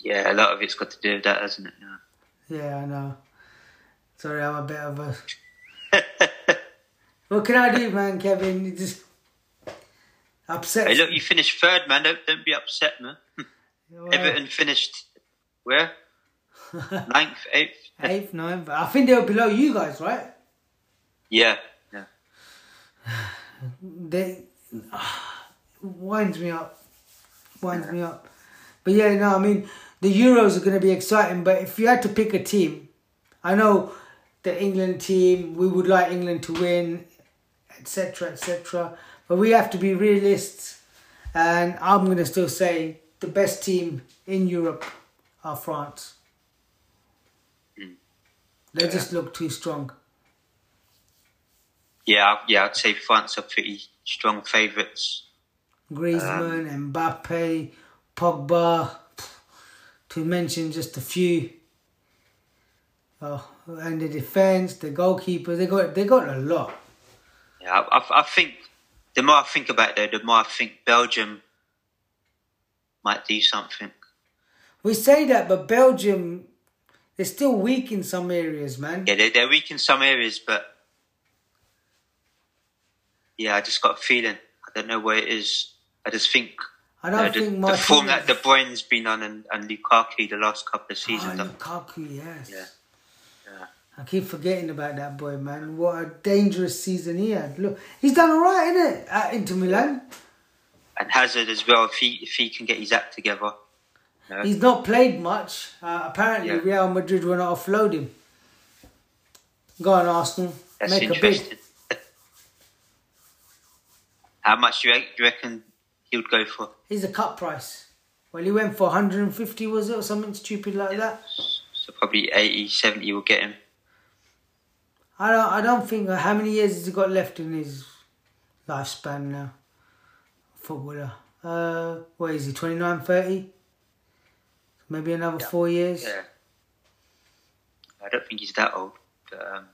Yeah, a lot of it's got to do with that, hasn't it? Yeah, I know. Sorry, I'm a bit of a... What can I do, man, Kevin? You just upset. Hey, look, you finished third, man. Don't be upset, man. Well, Everton finished where? 9th, 8th? 8th, 9th. I think they were below you guys, right? Yeah. They... Winds me up. But the Euros are going to be exciting, but if you had to pick a team... I know... the England team, we would like England to win, etc., etc. But we have to be realists, and I'm going to still say the best team in Europe are France. They just look too strong. Yeah, I'd say France are pretty strong favourites. Griezmann, Mbappe, Pogba, to mention just a few. Oh, and the defence, the goalkeeper, they got a lot. Yeah, I think the more I think about it, the more I think Belgium might do something. We say that, but Belgium, they're still weak in some areas, man. Yeah, they're weak in some areas, but I just got a feeling. I don't know where it is. I just think. The form that De Bruyne's been on and Lukaku the last couple of seasons. Lukaku, yes. Yeah. I keep forgetting about that boy, man. What a dangerous season he had. Look, he's done all right, isn't it, at Inter Milan? And Hazard as well, if he can get his act together. No. He's not played much. Apparently, Real Madrid want to offload him. Go on, Arsenal. That's make interesting. A bid. How much do you reckon he would go for? He's a cut price. Well, he went for 150, was it, or something stupid like that? So probably 80, 70 will get him. I don't think... How many years has he got left in his lifespan now? Footballer. What is he, 29, 30? Maybe another 4 years? Yeah. I don't think he's that old. But,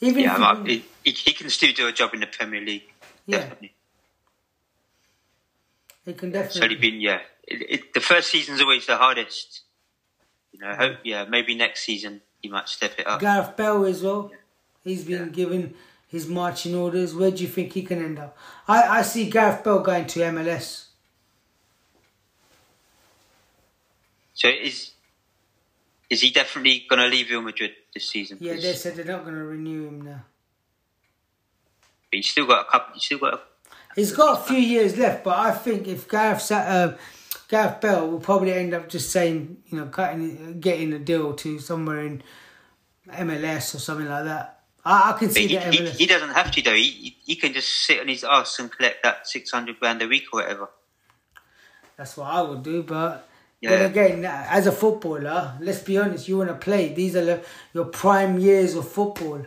he can still do a job in the Premier League. Yeah. Definitely. He can definitely... It's only been, the first season's always the hardest. Hope, maybe next season... He might step it up. Gareth Bale as well. Yeah. He's been given his marching orders. Where do you think he can end up? I see Gareth Bale going to MLS. So is he definitely going to leave Real Madrid this season? Yeah, they said they're not going to renew him now. But he's still got a couple. He's got a few years left, but I think if Gareth Bale will probably end up just saying, you know, getting a deal to somewhere in MLS or something like that. I can see that. He doesn't have to though. He can just sit on his ass and collect that $600,000 a week or whatever. That's what I would do, but yeah. Then again, as a footballer, let's be honest, you want to play. These are your prime years of football.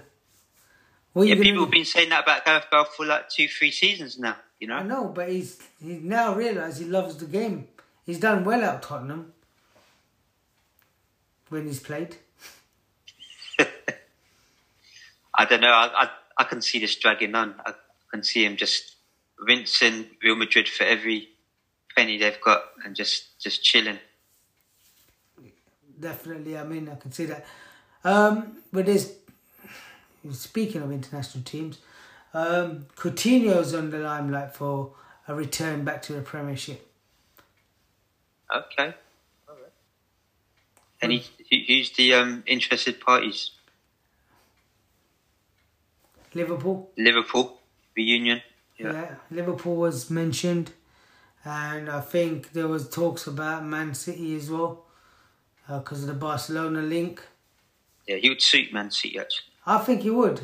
Yeah, people have been saying that about Gareth Bale for like 2-3 seasons now, you know? I know, but he's now realised he loves the game. He's done well at Tottenham when he's played. I don't know. I can see this dragging on. I can see him just rinsing Real Madrid for every penny they've got and just chilling. Definitely. I mean, I can see that. But there's... Speaking of international teams, Coutinho's on the limelight for a return back to the Premiership. Okay. All right. And who's the interested parties? Liverpool. Reunion. Yeah, Liverpool was mentioned. And I think there was talks about Man City as well because of the Barcelona link. Yeah, he would suit Man City actually. I think he would.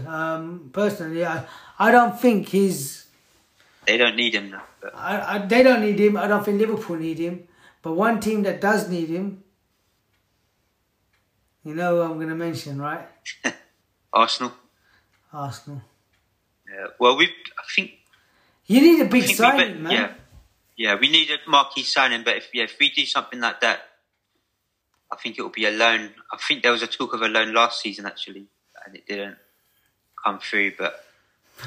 Personally, I don't think he's... They don't need him now. They don't need him. I don't think Liverpool need him. But one team that does need him... You know who I'm going to mention, right? Arsenal. Yeah. Well, I think... You need a big signing, man. Yeah, we need a marquee signing. But if we do something like that, I think it will be a loan. I think there was a talk of a loan last season, actually. And it didn't come through, but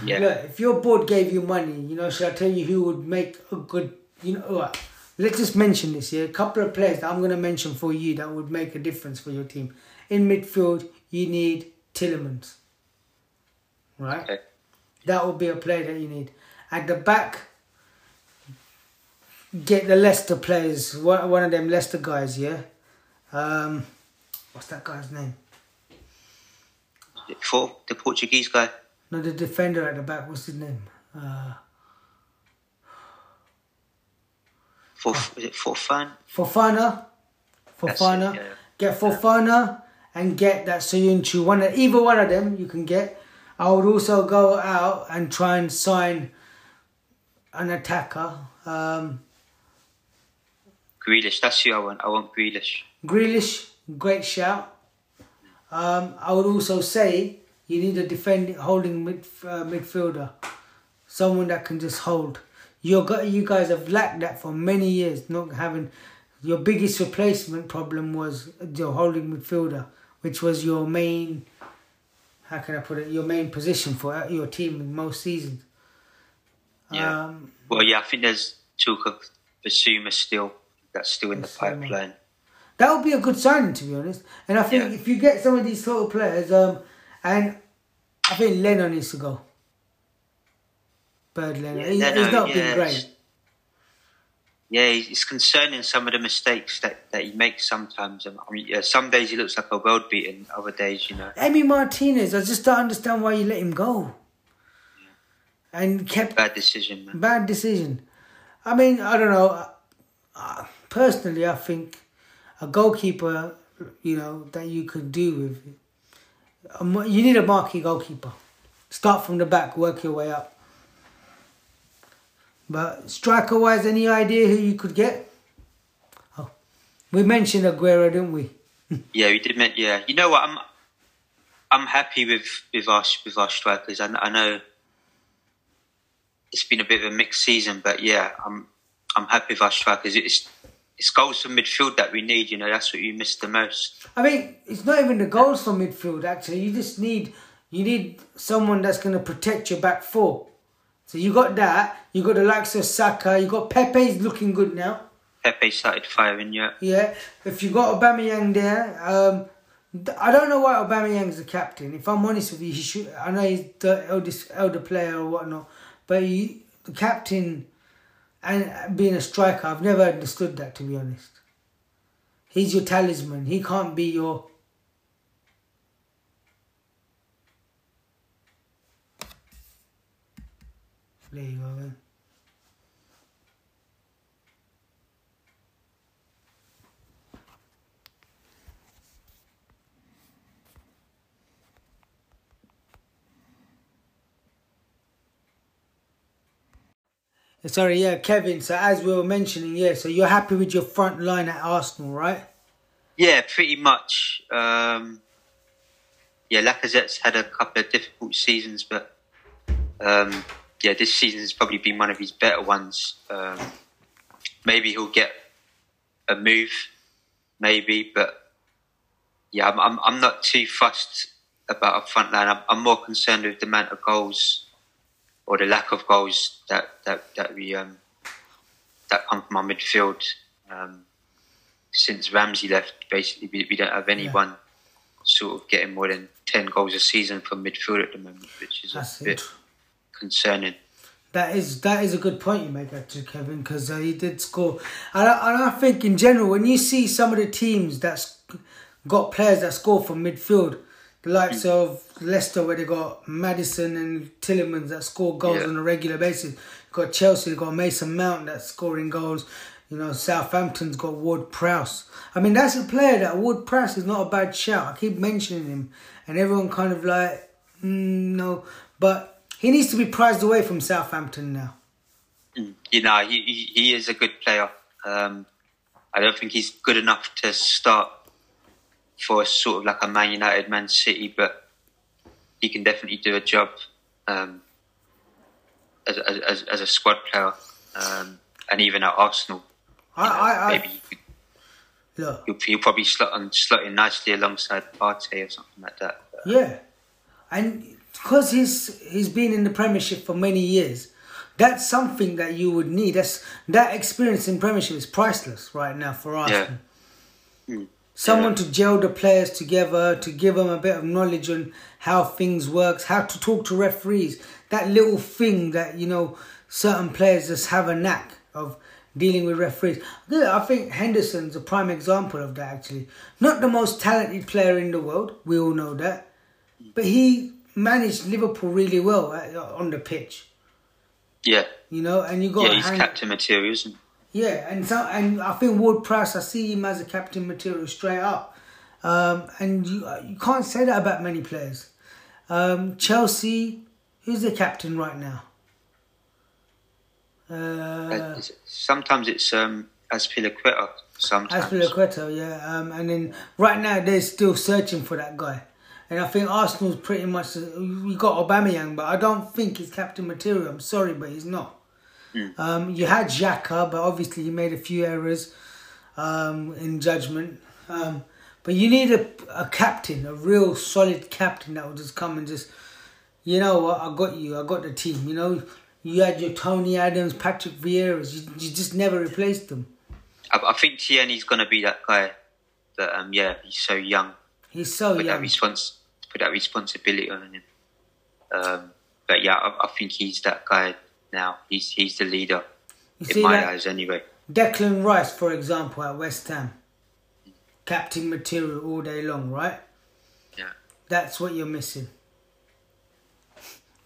yeah. Look, if your board gave you money, you know, should I tell you who would make a good, you know, right, let's just mention this here. A couple of players that I'm going to mention for you that would make a difference for your team. In midfield, you need Tielemans, right? Okay. That would be a player that you need. At the back, get the Leicester players, one of them Leicester guys, yeah? What's that guy's name? For the Portuguese guy. No, the defender at the back. What's his name? Is it Fofana? Fofana. It, yeah. Get Fofana and get that Soyuncu. Either one of them you can get. I would also go out and try and sign an attacker. Grealish. That's who I want. I want Grealish. Great shout. I would also say you need a holding midfielder, someone that can just hold. You guys have lacked that for many years. Not having your biggest replacement problem was your holding midfielder, which was your main. How can I put it? Your main position for your team in most seasons. Yeah. I think there's talk of Basuma still. That's still in the pipeline. That would be a good signing, to be honest. And I think if you get some of these sort of players, and I think Leno needs to go. Bird Leno. He's not been great. It's concerning some of the mistakes that he makes sometimes. I mean, some days he looks like a world beaten, other days, you know. Emi Martinez, I just don't understand why you let him go. Yeah. And kept... Bad decision, man. I mean, I don't know. Personally, I think... A goalkeeper, you know, that you could do with. You need a marquee goalkeeper. Start from the back, work your way up. But striker-wise, any idea who you could get? Oh, we mentioned Aguero, didn't we? Yeah, we did. Yeah, you know what? I'm happy with our strikers. I know it's been a bit of a mixed season, but yeah, I'm happy with our strikers. It's goals from midfield that we need, you know. That's what you miss the most. I mean, it's not even the goals from midfield, actually. You just need someone that's going to protect your back four. So you got that. You got the likes of Saka. You got Pepe's looking good now. Pepe started firing, yeah. Yeah. If you got Aubameyang there, I don't know why Aubameyang's the captain. If I'm honest with you, he should. I know he's the elder player or whatnot, but the captain. And being a striker, I've never understood that, to be honest. He's your talisman. He can't be your... There you go, then. Sorry, yeah, Kevin, so as we were mentioning, yeah, so you're happy with your front line at Arsenal, right? Yeah, pretty much. Yeah, Lacazette's had a couple of difficult seasons, but yeah, this season's probably been one of his better ones. Maybe he'll get a move, maybe, but yeah, I'm not too fussed about a front line. I'm more concerned with the amount of goals or the lack of goals that come from our midfield. Since Ramsey left, basically we don't have anyone sort of getting more than 10 goals a season from midfield at the moment, which is a bit concerning. That is a good point you make, actually, Kevin, because he did score. And I think in general, when you see some of the teams that's got players that score from midfield, the likes of Leicester, where they got Maddison and Tillemans that score goals on a regular basis. You've got Chelsea, you've got Mason Mount that's scoring goals. You know, Southampton's got Ward-Prowse. I mean, that's a player that Ward-Prowse is not a bad shout. I keep mentioning him. And everyone kind of like, no. But he needs to be prized away from Southampton now. You know, he is a good player. I don't think he's good enough to start for sort of like a Man United, Man City, but he can definitely do a job as a squad player, and even at Arsenal, he'll probably slot in nicely alongside Partey or something like that. Yeah, and because he's been in the Premiership for many years, that's something that you would need. That experience in Premiership is priceless right now for Arsenal. Yeah. Someone to gel the players together, to give them a bit of knowledge on how things works, how to talk to referees. That little thing that, you know, certain players just have a knack of dealing with referees. I think Henderson's a prime example of that, actually. Not the most talented player in the world, we all know that. But he managed Liverpool really well on the pitch. Yeah. You know, and you got... Yeah, he's captain material, isn't he? Yeah, and I think Ward-Prowse, I see him as a captain material straight up. And you can't say that about many players. Chelsea, who's the captain right now? Sometimes it's Azpilicueta. Azpilicueta, yeah. And then right now they're still searching for that guy. And I think Arsenal's pretty much... We got Aubameyang, but I don't think he's captain material. I'm sorry, but he's not. You had Xhaka, but obviously he made a few errors in judgment. But you need a captain, a real solid captain that will just come and just, you know what, I got you, I got the team. You know, you had your Tony Adams, Patrick Vieira's, you just never replaced them. I think Tierney's going to be that guy that, yeah, he's so young. He's so young. Put that responsibility on him. But yeah, I think he's that guy. Now he's the leader in my eyes anyway. Declan Rice, for example, at West Ham, captain material all day long, right? Yeah, that's what you're missing.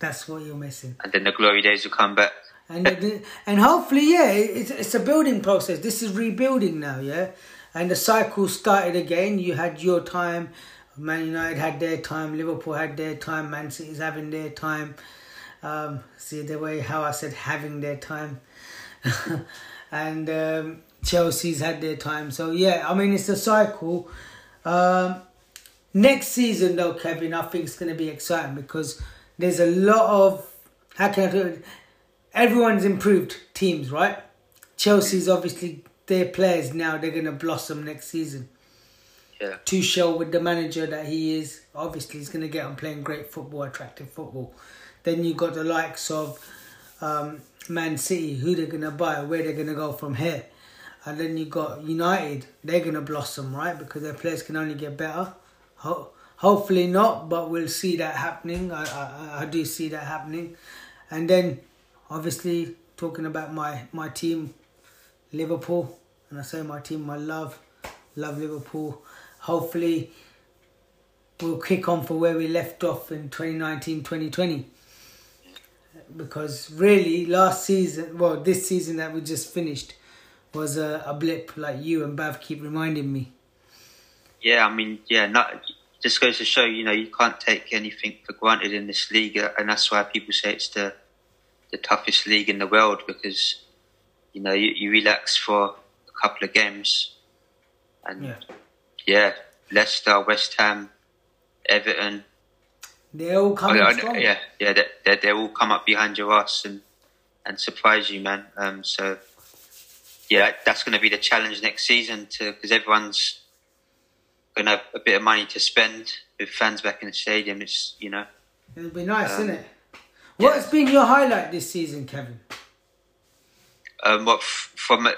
That's what you're missing. And then the glory days will come back. and hopefully, yeah, it's a building process. This is rebuilding now, yeah. And the cycle started again. You had your time. Man United had their time. Liverpool had their time. Man City's having their time. See the way how I said having their time, and Chelsea's had their time. So yeah, I mean it's a cycle. Next season though, Kevin, I think it's going to be exciting because there's a lot of everyone's improved teams, right? Chelsea's obviously their players now. They're going to blossom next season. Yeah. Tuchel, with the manager that he is, obviously he's going to get on playing great football, attractive football. Then you've got the likes of Man City, who they're going to buy, where they're going to go from here. And then you've got United, they're going to blossom, right? Because their players can only get better. Hopefully not, but we'll see that happening. I do see that happening. And then, obviously, talking about my team, Liverpool. And I say my team, my love, love Liverpool. Hopefully we'll kick on for where we left off in 2019-2020. Because really, last season, well, this season that we just finished was a blip, like you and Bav keep reminding me. Yeah, I mean, yeah, just goes to show, you know, you can't take anything for granted in this league, and that's why people say it's the toughest league in the world, because, you know, you relax for a couple of games. And yeah, Leicester, West Ham, Everton, they all come strong. Yeah, they all come up behind your ass and surprise you, man. So yeah, that's going to be the challenge next season, because everyone's going to have a bit of money to spend with fans back in the stadium. It's, you know, it'll be nice, isn't it? What has been your highlight this season, Kevin? From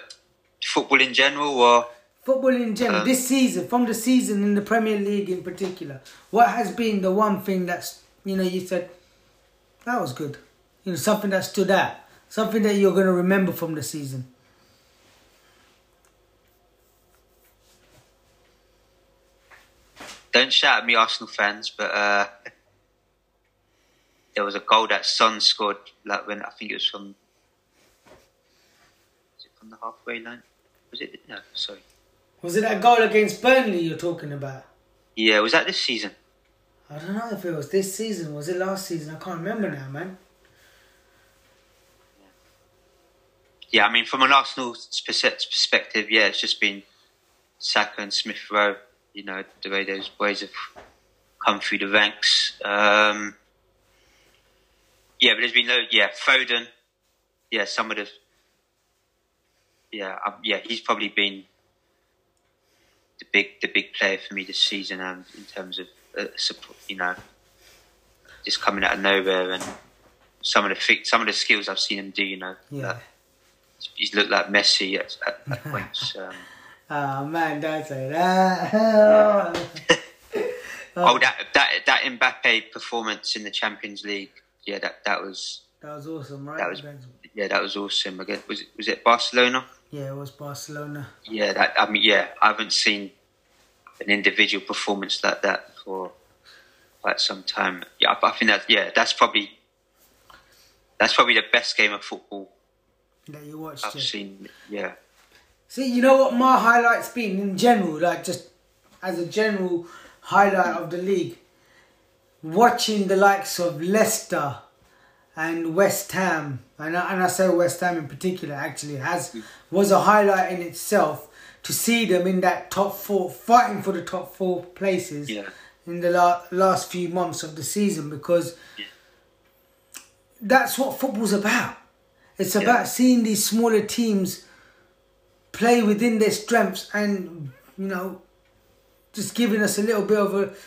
football in general, or? Football in general, this season, from the season in the Premier League in particular, what has been the one thing that's, you know, you said, that was good? You know, something that stood out, something that you're going to remember from the season. Don't shout at me, Arsenal fans, but there was a goal that Son scored, like when, I think it was from, the halfway line? Was it? No, sorry. Was it that goal against Burnley you're talking about? Yeah, was that this season? I don't know if it was this season. Was it last season? I can't remember now, man. Yeah, I mean, from an Arsenal perspective, yeah, it's just been Saka and Smith-Rowe, you know, the way those boys have come through the ranks. Yeah, but there's been no... Yeah, Foden. Yeah, some of the... Yeah, he's probably been... The big player for me this season, in terms of support, you know, just coming out of nowhere, and some of the skills I've seen him do, you know, he's looked like Messi at points. Oh man, don't say that. That Mbappe performance in the Champions League, yeah, that was awesome, right? That was awesome. Again, was it Barcelona? Yeah, it was Barcelona. Yeah, I haven't seen an individual performance like that for quite some time. Yeah, I think that's probably the best game of football that you watched. I've seen. Yeah. See, you know what my highlight's been in general, like just as a general highlight of the league, watching the likes of Leicester and West Ham, and I say West Ham in particular, actually was a highlight in itself, to see them in that top four, fighting for the top four places in the last few months of the season, because that's what football's about. It's about seeing these smaller teams play within their strengths and, you know, just giving us a little bit of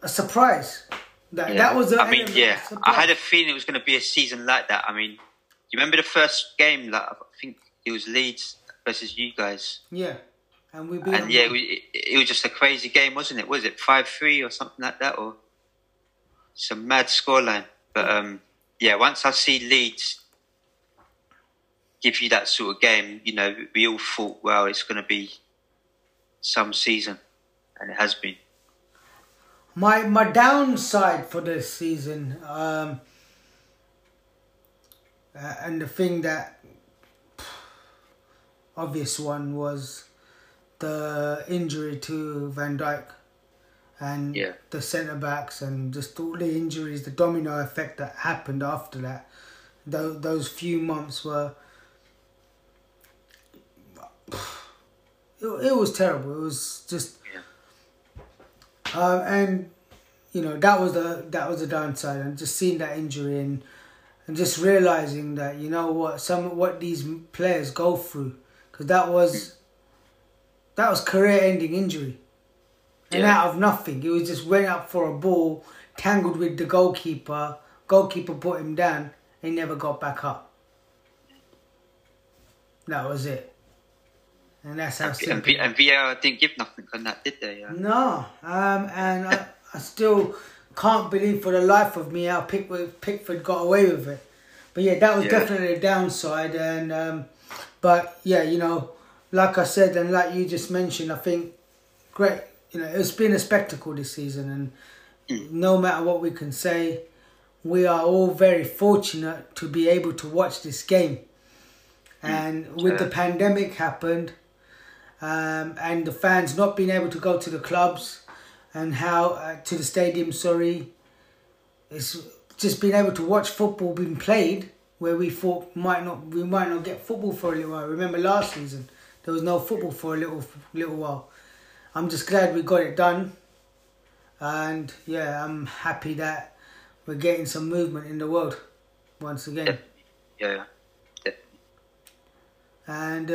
a surprise. That was. I had a feeling it was going to be a season like that. I mean, do you remember the first game? Like, I think it was Leeds versus you guys. Yeah, and we beat. And yeah, it was just a crazy game, wasn't it? Was it 5-3 or something like that, or some mad scoreline? But yeah, once I see Leeds give you that sort of game, you know, we all thought, well, it's going to be some season, and it has been. My downside for this season, and the thing that obvious one, was the injury to Van Dijk and the centre backs, and just all the injuries, the domino effect that happened after that. Those few months were it was terrible. It was just. And you know, that was the downside, and just seeing that injury and just realizing that, you know, what these players go through, because that was career-ending injury, and out of nothing, it was just went up for a ball, tangled with the goalkeeper. Goalkeeper put him down. He never got back up. That was it. And that's how simple. And VAR didn't give nothing on that, did they? Yeah. No. And I still can't believe for the life of me how Pickford got away with it. But yeah, that was definitely a downside. And but yeah, you know, like I said, and like you just mentioned, I think great. You know, it's been a spectacle this season, and no matter what we can say, we are all very fortunate to be able to watch this game. And with the pandemic happened, and the fans not being able to go to the clubs and to the stadium, it's just being able to watch football being played where we thought we might not get football for a little while. Remember last season, there was no football for a little while. I'm just glad we got it done. And yeah, I'm happy that we're getting some movement in the world once again. Yeah. Yeah. And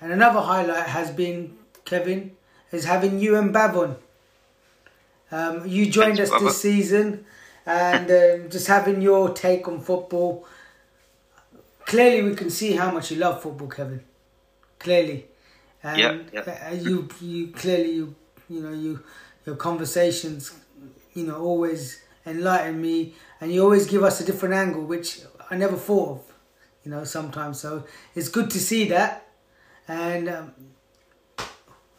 another highlight has been, Kevin, is having you and Bav on. You joined us this season, and just having your take on football. Clearly we can see how much you love football, Kevin. Clearly. Your conversations, always enlighten me, and you always give us a different angle, which I never thought of, sometimes. So it's good to see that, and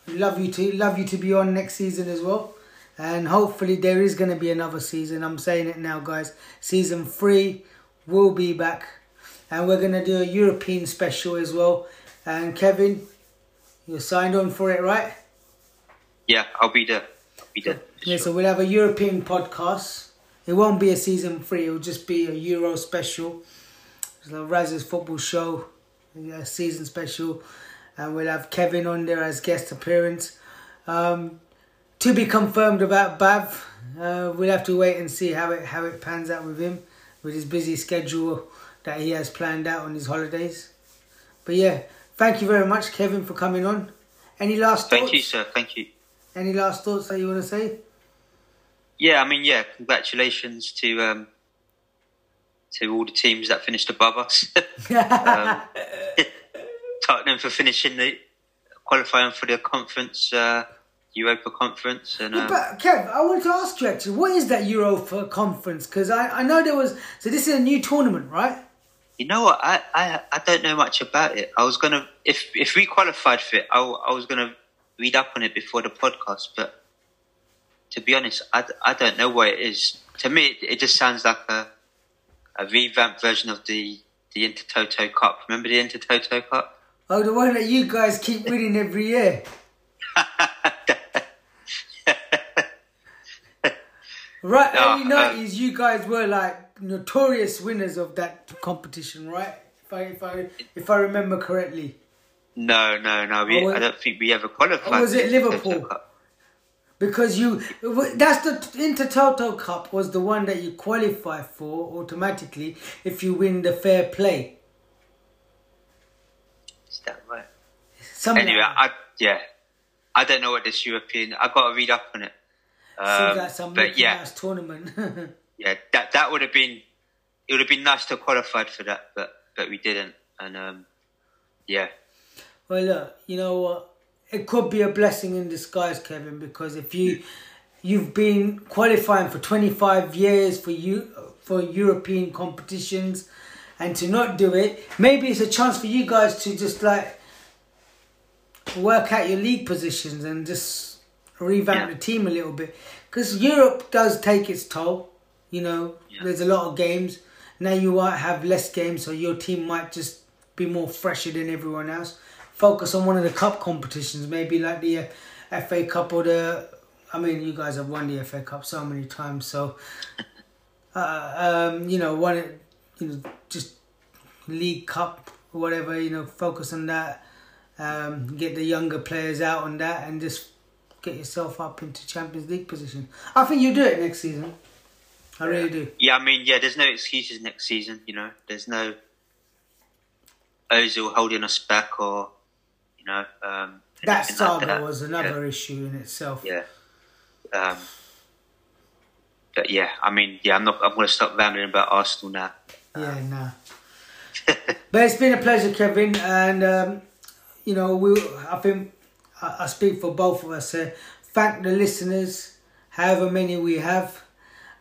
love you to be on next season as well. And hopefully there is going to be another season. I'm saying it now, guys. Season 3 will be back, and we're going to do a European special as well. And Kevin, you're signed on for it, right? Yeah, I'll be there. Yeah, so we'll have a European podcast. It won't be a season 3. It'll just be a Euro special. It's like Raz's Football Show, a season special. And we'll have Kevin on there as guest appearance. To be confirmed about Bav. We'll have to wait and see how it pans out with him, with his busy schedule that he has planned out on his holidays. But yeah, thank you very much, Kevin, for coming on. Any last thoughts? Thank you, sir. Thank you. Any last thoughts that you want to say? Yeah, congratulations to all the teams that finished above us. Tottenham for finishing qualifying for the conference, Europa Conference. And, but Kev, I wanted to ask you actually, what is that Europa Conference? Because I know there was... So this is a new tournament, right? You know what? I don't know much about it. I was gonna if we qualified for it, I was gonna read up on it before the podcast. But to be honest, I don't know what it is. To me, it just sounds like a revamped version of the Intertoto Cup. Remember the Intertoto Cup? Oh, the one that you guys keep winning every year. Right, early 90s, you guys were like notorious winners of that competition, right? If I remember correctly. No. I don't think we ever qualified. Or was it Liverpool? Because that's the Intertoto Cup was the one that you qualify for automatically if you win the fair play. Is that right? I don't know what this European. I got to read up on it. Seems like some nice tournament. Yeah, that would have been. It would have been nice to qualify for that, but we didn't, and yeah. Well, look, you know what? It could be a blessing in disguise, Kevin, because if you've been qualifying for 25 years for European competitions, and to not do it, maybe it's a chance for you guys to just like work out your league positions and just revamp the team a little bit, because Europe does take its toll. There's a lot of games now. You might have less games, so your team might just be more fresher than everyone else. Focus on one of the cup competitions, maybe like the FA Cup or the. You guys have won the FA Cup so many times, so one, just League Cup or whatever. Focus on that. Get the younger players out on that, and just. Get yourself up into Champions League position. I think you do it next season. I really do. There's no excuses next season. There's no Ozil holding us back, or that saga like that. Was another issue in itself. Yeah. But yeah, I'm going to stop rambling about Arsenal now. But it's been a pleasure, Kevin, and I speak for both of us here. Thank the listeners, however many we have,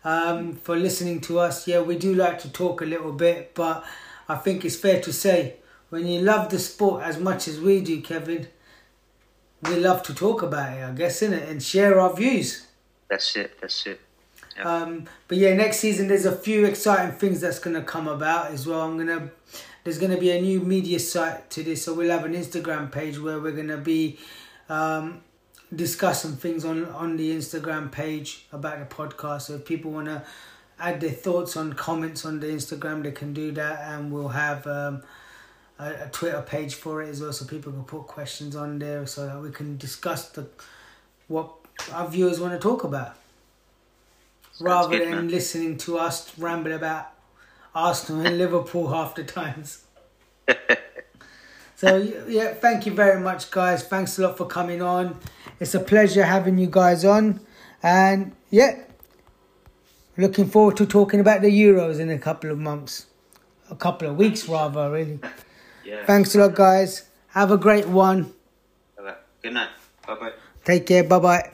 for listening to us. Yeah, we do like to talk a little bit, but I think it's fair to say when you love the sport as much as we do, Kevin, we love to talk about it, I guess, innit? And share our views. That's it. Yeah. But yeah, next season there's a few exciting things that's going to come about as well. There's going to be a new media site to this, so we'll have an Instagram page where we're going to be discussing things on the Instagram page about the podcast. So if people want to add their thoughts on comments on the Instagram, they can do that, and we'll have a Twitter page for it as well, so people can put questions on there so that we can discuss what our viewers want to talk about. Rather than listening to us ramble about Arsenal and Liverpool half the times. So, yeah, thank you very much, guys. Thanks a lot for coming on. It's a pleasure having you guys on. And, yeah, looking forward to talking about the Euros in a couple of months. A couple of weeks, rather, really. Yeah. Thanks a lot, guys. Have a great one. Good night. Bye-bye. Take care. Bye-bye.